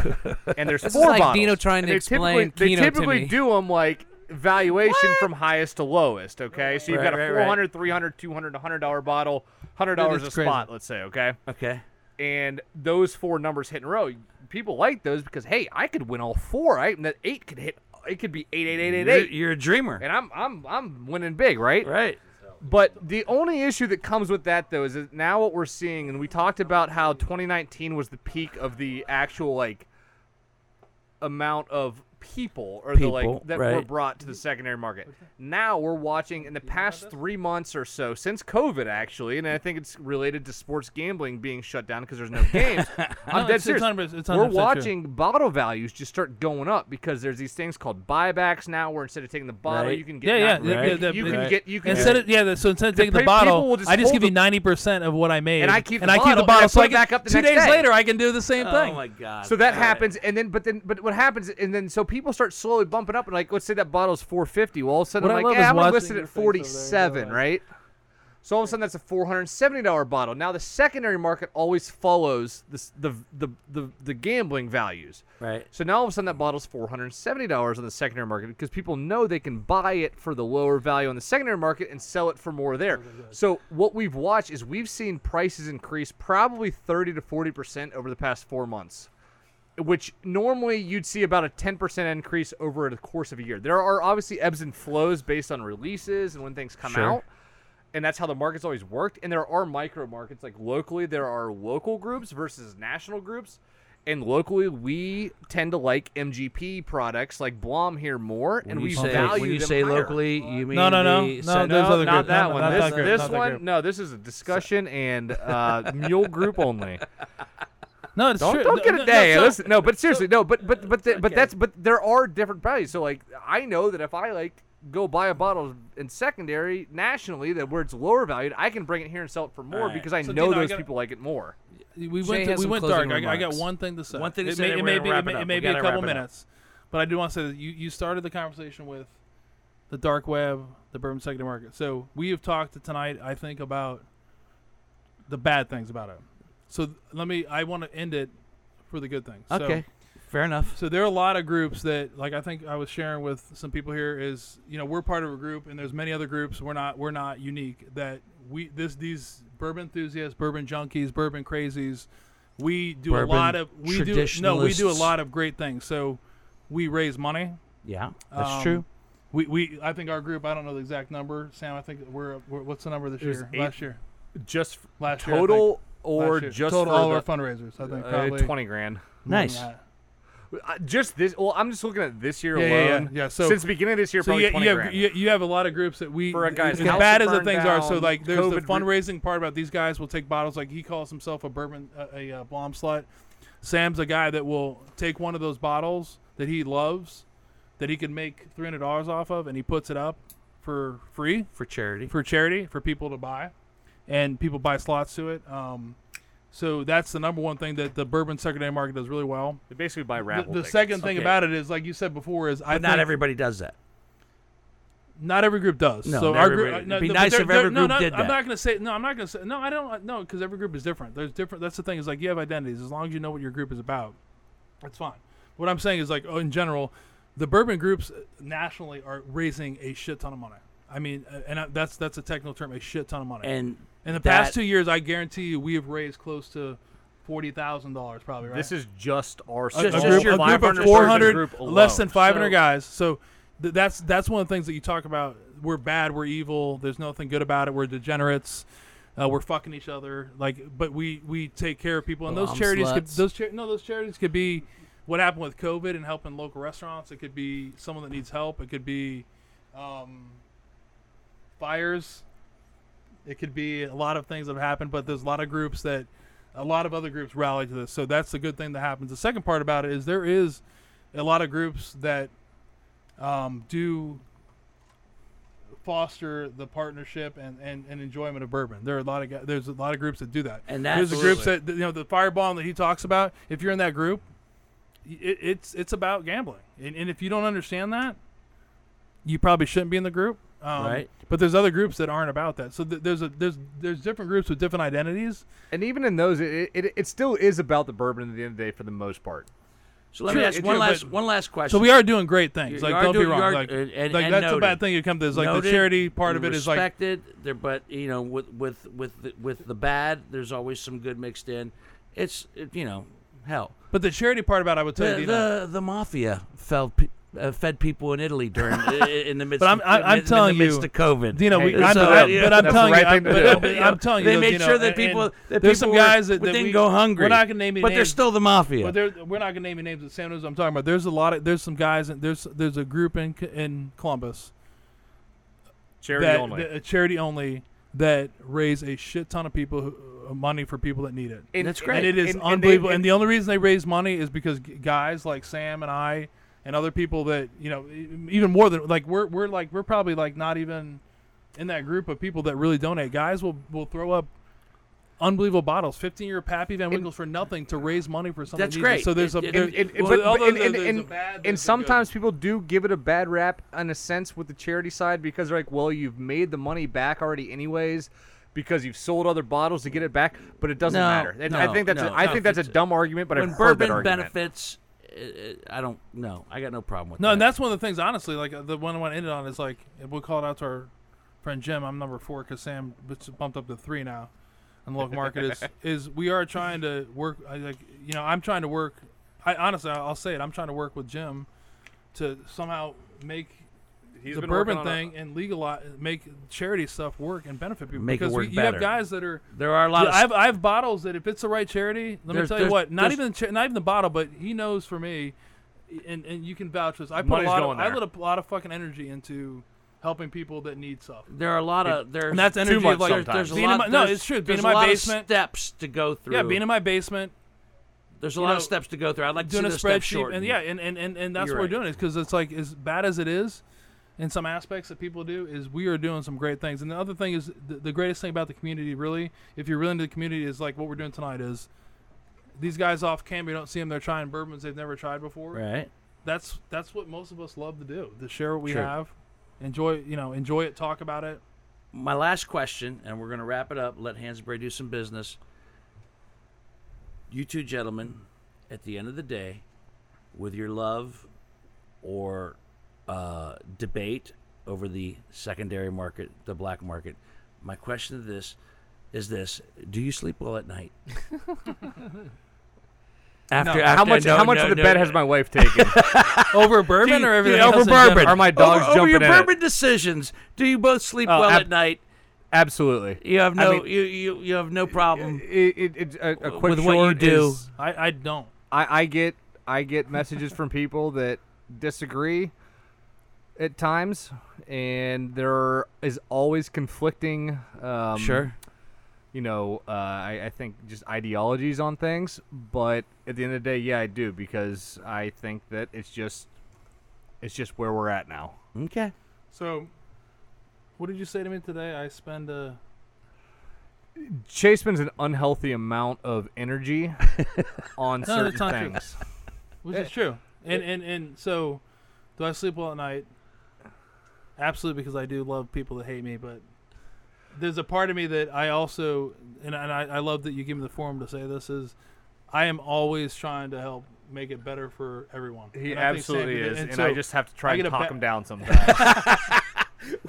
and there's four bottles. This is like Dino trying to explain Kino to me. They typically do them like valuation from highest to lowest. Okay, so you've got a $400, $300, $200, $100 bottle, $100 a spot. Let's say. Okay. And those four numbers hit in a row. People like those because, hey, I could win all four, right? And that eight could hit. It could be 8, 8, 8, 8, 8. You're a dreamer, and I'm winning big, right? Right. But the only issue that comes with that, though, is that now what we're seeing, and we talked about how 2019 was the peak of the actual like amount of people or the like that were brought to the secondary market. Now we're watching in the past 3 months or so since COVID, actually, and I think it's related to sports gambling being shut down because there's no games. I'm dead serious. We're watching bottle values just start going up because there's these things called buybacks now, where instead of taking the bottle, you can get instead of taking the bottle, I just give you 90% of what I made, and I keep the bottle, so I back up the next day. 2 days later, I can do the same thing. Oh my god! So that happens, and then what happens, and then so people start slowly bumping up, and like, let's say that bottle's $450. Well, all of a sudden, I'm like, yeah, I'm listed at $47, right? So all of a ssudden, that's a $470 bottle. Now the secondary market always follows this, the gambling values, right? So now all of a sudden, that bottle's $470 on the secondary market because people know they can buy it for the lower value on the secondary market and sell it for more there. So what we've watched is we've seen prices increase probably 30% to 40% over the past 4 months. Which normally you'd see about a 10% increase over the course of a year. There are obviously ebbs and flows based on releases and when things come out, and that's how the market's always worked. And there are micro markets, like locally, there are local groups versus national groups. And locally, we tend to like MGP products, like Blaum here more, and we value them. When you say locally, you mean not that one. This one, no, this is a discussion and mule group only. No, it's true. Don't get a day. Listen, no, but seriously, no, but there are different values. So like, I know that if I like go buy a bottle in secondary nationally, that where it's lower valued, I can bring it here and sell it for more because I know those people like it more. We went dark. I got one thing to say. It may be a couple minutes, but I do want to say that you started the conversation with the dark web, the bourbon secondary market. So we have talked tonight, I think, about the bad things about it. So I want to end it for the good things. Okay, fair enough. So there are a lot of groups that, like I think I was sharing with some people here, is, you know, we're part of a group, and there's many other groups. We're not unique. That these bourbon enthusiasts, bourbon junkies, bourbon crazies, we do a lot of great things. So we raise money. Yeah, that's true. We I think our group, I don't know the exact number, Sam. I think we're what's the number this year? Last year, just last year, total. Or just total all our fundraisers, I think probably $20,000. Nice. Just this. Well, I'm just looking at this year alone. Yeah. So since the beginning of this year, so probably $20,000. You have a lot of groups that we, for a guy's as bad as the things down, are. So like, there's COVID the fundraising part about these guys will take bottles. Like he calls himself a bourbon, a Blaum slut. Sam's a guy that will take one of those bottles that he loves, that he can make $300 off of, and he puts it up for free for charity for people to buy. And people buy slots to it. So that's the number one thing that the bourbon secondary market does really well. They basically buy raffle tickets. The second thing about it is, like you said before, is I think not everybody does that. Not every group does. No, so our group, it'd be nice if every group did that. I'm not going to say, because every group is different. There's different. That's the thing is, like, you have identities. As long as you know what your group is about, that's fine. What I'm saying is, like, in general, the bourbon groups nationally are raising a shit ton of money. I mean, that's a technical term, a shit ton of money. And in the past 2 years, I guarantee you, we have raised close to $40,000, probably. Right. This is just our a group of 400, less than 500 guys. So that's one of the things that you talk about. We're bad, we're evil. There's nothing good about it. We're degenerates. We're fucking each other, like, but we take care of people. And those charities, those charities could be what happened with COVID and helping local restaurants. It could be someone that needs help. It could be fires. It could be a lot of things that have happened. But there's a lot of other groups rally to this. So that's the good thing that happens. The second part about it is there is a lot of groups that do foster the partnership and enjoyment of bourbon. There's a lot of groups that do that, and that's there's groups that, you know, the firebomb that he talks about. If you're in that group, it's about gambling, and if you don't understand that, you probably shouldn't be in the group. Right. But there's other groups that aren't about that. So there's different groups with different identities, and even in those, it still is about the bourbon at the end of the day for the most part. So let me ask one last question. So we are doing great things. Don't be wrong. That's a bad thing you come to. Is like noted, the charity part of it is like respected there, but you know, with the bad, there's always some good mixed in. Hell. But the charity part about it, I would tell you, the mafia fed people in Italy during in the midst. But I'm telling you, in the midst of COVID. Dino, I'm telling you, they made sure that people. There's some guys that didn't go hungry. We're not gonna name any names, but they're still the mafia. But we're not gonna name any names. That Sam knows what I'm talking about. There's some guys, and there's a group in Columbus. Charity only. That raise a shit ton of people money for people that need it. And that's great. And it is unbelievable. And the only reason they raise money is because guys like Sam and I and other people that, you know, even more than like we're probably like not even in that group of people that really donate. Guys will throw up unbelievable bottles, 15-year Pappy Van Winkles for nothing to raise money for something. That's great. So there's and sometimes people do give it a bad rap in a sense with the charity side because they're like, well, you've made the money back already anyways because you've sold other bottles to get it back, but it doesn't matter. And I think that's a dumb argument, but I've heard that argument. When bourbon benefits, I don't know. I got no problem with that. No, and that's one of the things, honestly, like the one I want to end it on is like, we'll call it out to our friend Jim. I'm number 4 because Sam bumped up to 3 now. And the local market is we are trying to work. I'm trying to work. I'll say it. I'm trying to work with Jim to somehow make the bourbon thing and legalize, make charity stuff work and benefit people. Make it work better. You have guys that are. There are a lot. I have bottles that if it's the right charity, let me tell you what. Not even the bottle, but he knows for me, and you can vouch for this. I put a lot of fucking energy into helping people that need stuff. There are a lot of and that's energy. Too much like, sometimes. It's true. Being in my basement, steps to go through. Yeah, being in my basement. There's a lot of steps to go through. I'd like to see the steps shortened. And that's what we're doing is because it's like as bad as it is, in some aspects that people do is we are doing some great things. And the other thing is the greatest thing about the community, really, if you're really into the community, is like what we're doing tonight is these guys off camera. You don't see them. They're trying bourbons they've never tried before. Right. That's what most of us love to do. To share what we have. Enjoy it, talk about it. My last question, and we're going to wrap it up, let Hansberry do some business. You two gentlemen, at the end of the day, with your love or debate over the secondary market, the black market, my question to this is this. Do you sleep well at night? How much of the bet has my wife taken? Over bourbon or everything? Over bourbon. Are my dogs jumping in? Over your bourbon decisions, do you both sleep well at night? Absolutely. You have no you have no problem. With what you do. I don't. I get messages from people that disagree at times, and there is always conflicting. Sure. I think just ideologies on things, but at the end of the day, yeah, I do, because I think that it's just where we're at now. Okay. So, what did you say to me today? I spend Chase spends an unhealthy amount of energy on certain things. Which is true. And so, do I sleep well at night? Absolutely, because I do love people that hate me, but there's a part of me that I also, and I love that you give me the forum to say this, is I am always trying to help make it better for everyone. He absolutely is, and so I just have to try and talk him down sometimes.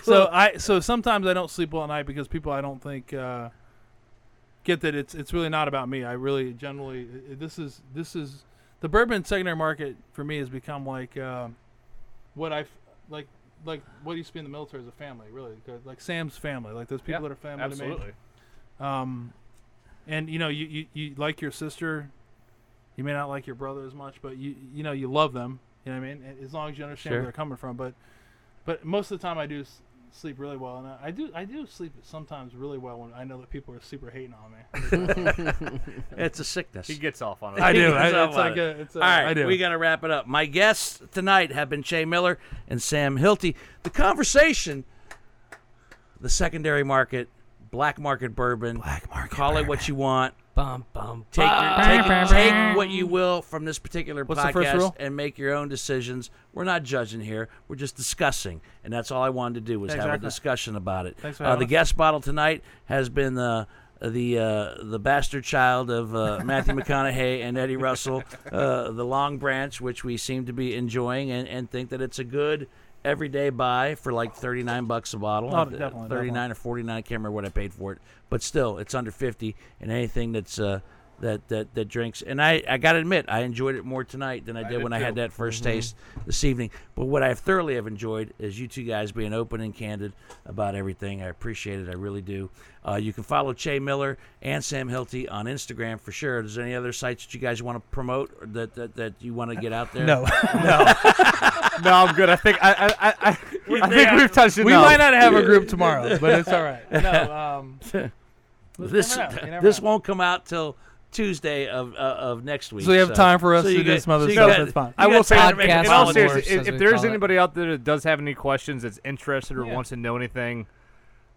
So sometimes I don't sleep well at night because people I don't think get that it's really not about me. I really generally, this is the bourbon secondary market for me has become like what I've, like what used to be in the military as a family, really. Like Sam's family. Like those people that are family to me. Absolutely. And you know, you like your sister, you may not like your brother as much, but you know, you love them. You know what I mean? As long as you understand where they're coming from. But most of the time I do sleep really well, and I do sleep sometimes really well when I know that people are super hating on me. It's a sickness. He gets off on it. I do. All right, we got to wrap it up. My guests tonight have been Jay Miller and Sam Hilty. The conversation, the secondary market, black market bourbon. Black market. Call it what you want. Bum, bum, take what you will from this particular podcast and make your own decisions. We're not judging here. We're just discussing, and that's all I wanted to do was have a discussion about it. The guest bottle tonight has been the bastard child of Matthew McConaughey and Eddie Russell, the Long Branch, which we seem to be enjoying and think that it's a good everyday buy for like $39 a bottle. Oh, definitely, $39 or $49. I can't remember what I paid for it, but still, it's under $50. And anything that's that drinks, and I gotta admit, I enjoyed it more tonight than I did when I had that first taste this evening. But what I thoroughly have enjoyed is you two guys being open and candid about everything. I appreciate it. I really do. You can follow Jay Miller and Sam Hilty on Instagram for sure. Is there any other sites that you guys want to promote or that you want to get out there? No, no, I'm good. I think I think we've touched it. We might not have a group tomorrow, but it's all right. No, this won't come out till Tuesday of next week. So you have time for us to do some other stuff. That's fine. I will say, in all seriousness, if there's anybody out there that does have any questions, that's interested or wants to know anything,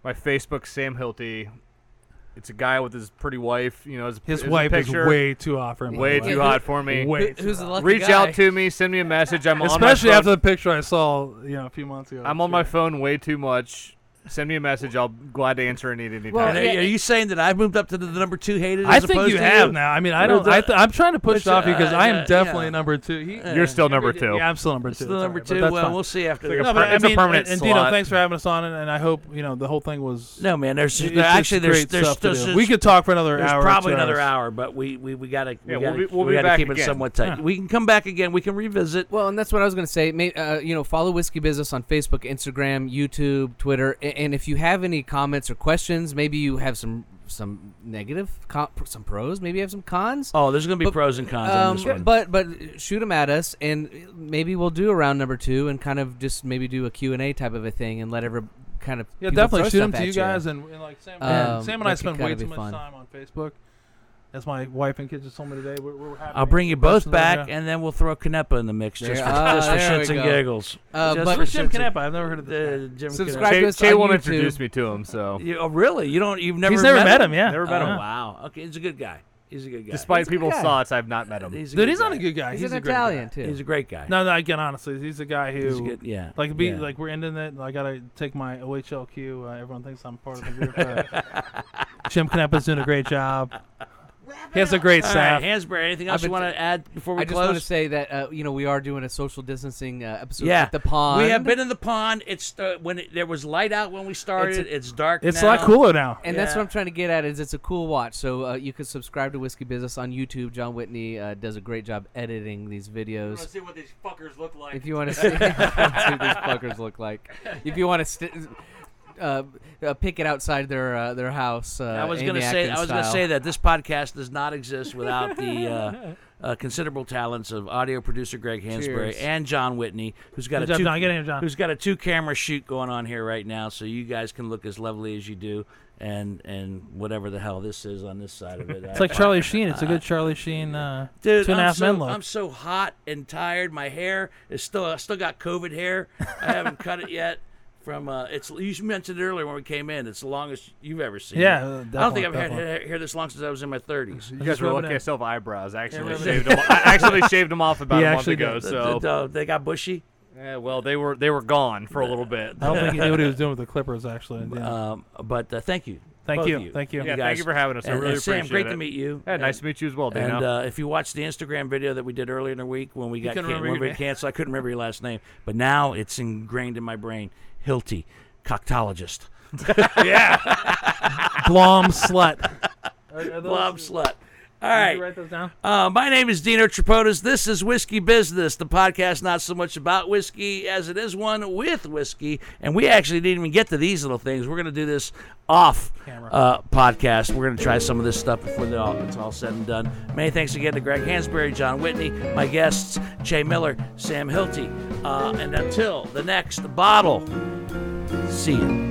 my Facebook, Sam Hilty. It's a guy with his pretty wife. You know, his wife is way too hot for him. Way too hot for me. Who's the lucky guy? Reach out to me. Send me a message. I'm on my phone. Especially after the picture I saw, you know, a few months ago. I'm on my phone way too much. Send me a message. I'll be glad to answer it anytime. Well, are you saying that I've moved up to the number two hated? I think you have now. I mean, I don't. I'm trying to push it off because I am definitely number two. You're still number two. Yeah, I'm still number two. Still number two. Well, we'll see after this. It's a permanent slot. And Dino, thanks for having us on, and I hope you know the whole thing was. No, man. There's we could talk for another hour. Probably another hour, but we gotta keep it somewhat tight. We can come back again. We can revisit. Well, and that's what I was going to say. You know, follow Whiskey Business on Facebook, Instagram, YouTube, Twitter. And if you have any comments or questions, maybe you have some negative, some pros, maybe you have some cons. Oh, there's going to be pros and cons on this one. But shoot them at us, and maybe we'll do a round number two and kind of just maybe do a Q&A type of a thing and let everybody kind of definitely shoot them to you guys. And like Sam and I spend way too much time on Facebook. That's my wife and kids just told me today. We're happy. I'll bring you both back, and then we'll throw Canepa in the mix just for shits and giggles. But Jim Canepa, I've never heard of the Jim. Subscribe to us. Jay won't introduce me to him. So really, you don't? You've never met him? Yeah, never met him. Wow. Okay, he's a good guy. He's a good guy. Despite people's thoughts, I've not met him. He's not a good guy. He's an Italian too. He's a great guy. No, again, honestly, he's a guy who, yeah, like we're ending it. I gotta take my OHLQ. Everyone thinks I'm part of the group. Jim Canepa's doing a great job. He has a great staff. Right, Hansberry, anything else you want to add before we close? I just want to say that you know, we are doing a social distancing episode at the pond. We have been in the pond. It's there was light out when we started. It's dark now. It's a lot cooler now. And that's what I'm trying to get at is it's a cool watch. So you can subscribe to Whiskey Business on YouTube. John Whitney does a great job editing these videos. If you want to see what these fuckers look like. If you want to see what these fuckers look like. If you want to... pick it outside their house. I was going to say that this podcast does not exist without the considerable talents of audio producer Greg Hansberry and John Whitney, who's got a two-camera shoot going on here right now, so you guys can look as lovely as you do. And whatever the hell this is on this side of it. It's like Charlie Sheen. It's a good Charlie Sheen dude, 2.5 Men look. I'm so hot and tired. My hair is still got COVID hair. I haven't cut it yet. You mentioned it earlier when we came in. It's the longest you've ever seen. Yeah, I don't think I've had hair this long since I was in my 30s. You guys were lucky. I still have eyebrows. I actually shaved them. I actually shaved them off about a month ago. So they got bushy. Yeah, well, they were gone for a little bit. I don't think he knew what he was doing with the clippers. Actually, but thank you. Thank you. Yeah, thank you for having us. I really appreciate it. Sam, great to meet you. Yeah, nice to meet you as well, Dana. And if you watch the Instagram video that we did earlier in the week when we got canceled, I couldn't remember your last name, but now it's ingrained in my brain. Hilty, cocktailologist. Blaum slut. All right. Did you write those down? My name is Dino Tripodis. This is Whiskey Business, the podcast not so much about whiskey as it is one with whiskey. And we actually didn't even get to these little things. We're going to do this off podcast. We're going to try some of this stuff before it's all said and done. Many thanks again to Greg Hansberry, John Whitney, my guests, Jay Miller, Sam Hilty. And until the next bottle, see you.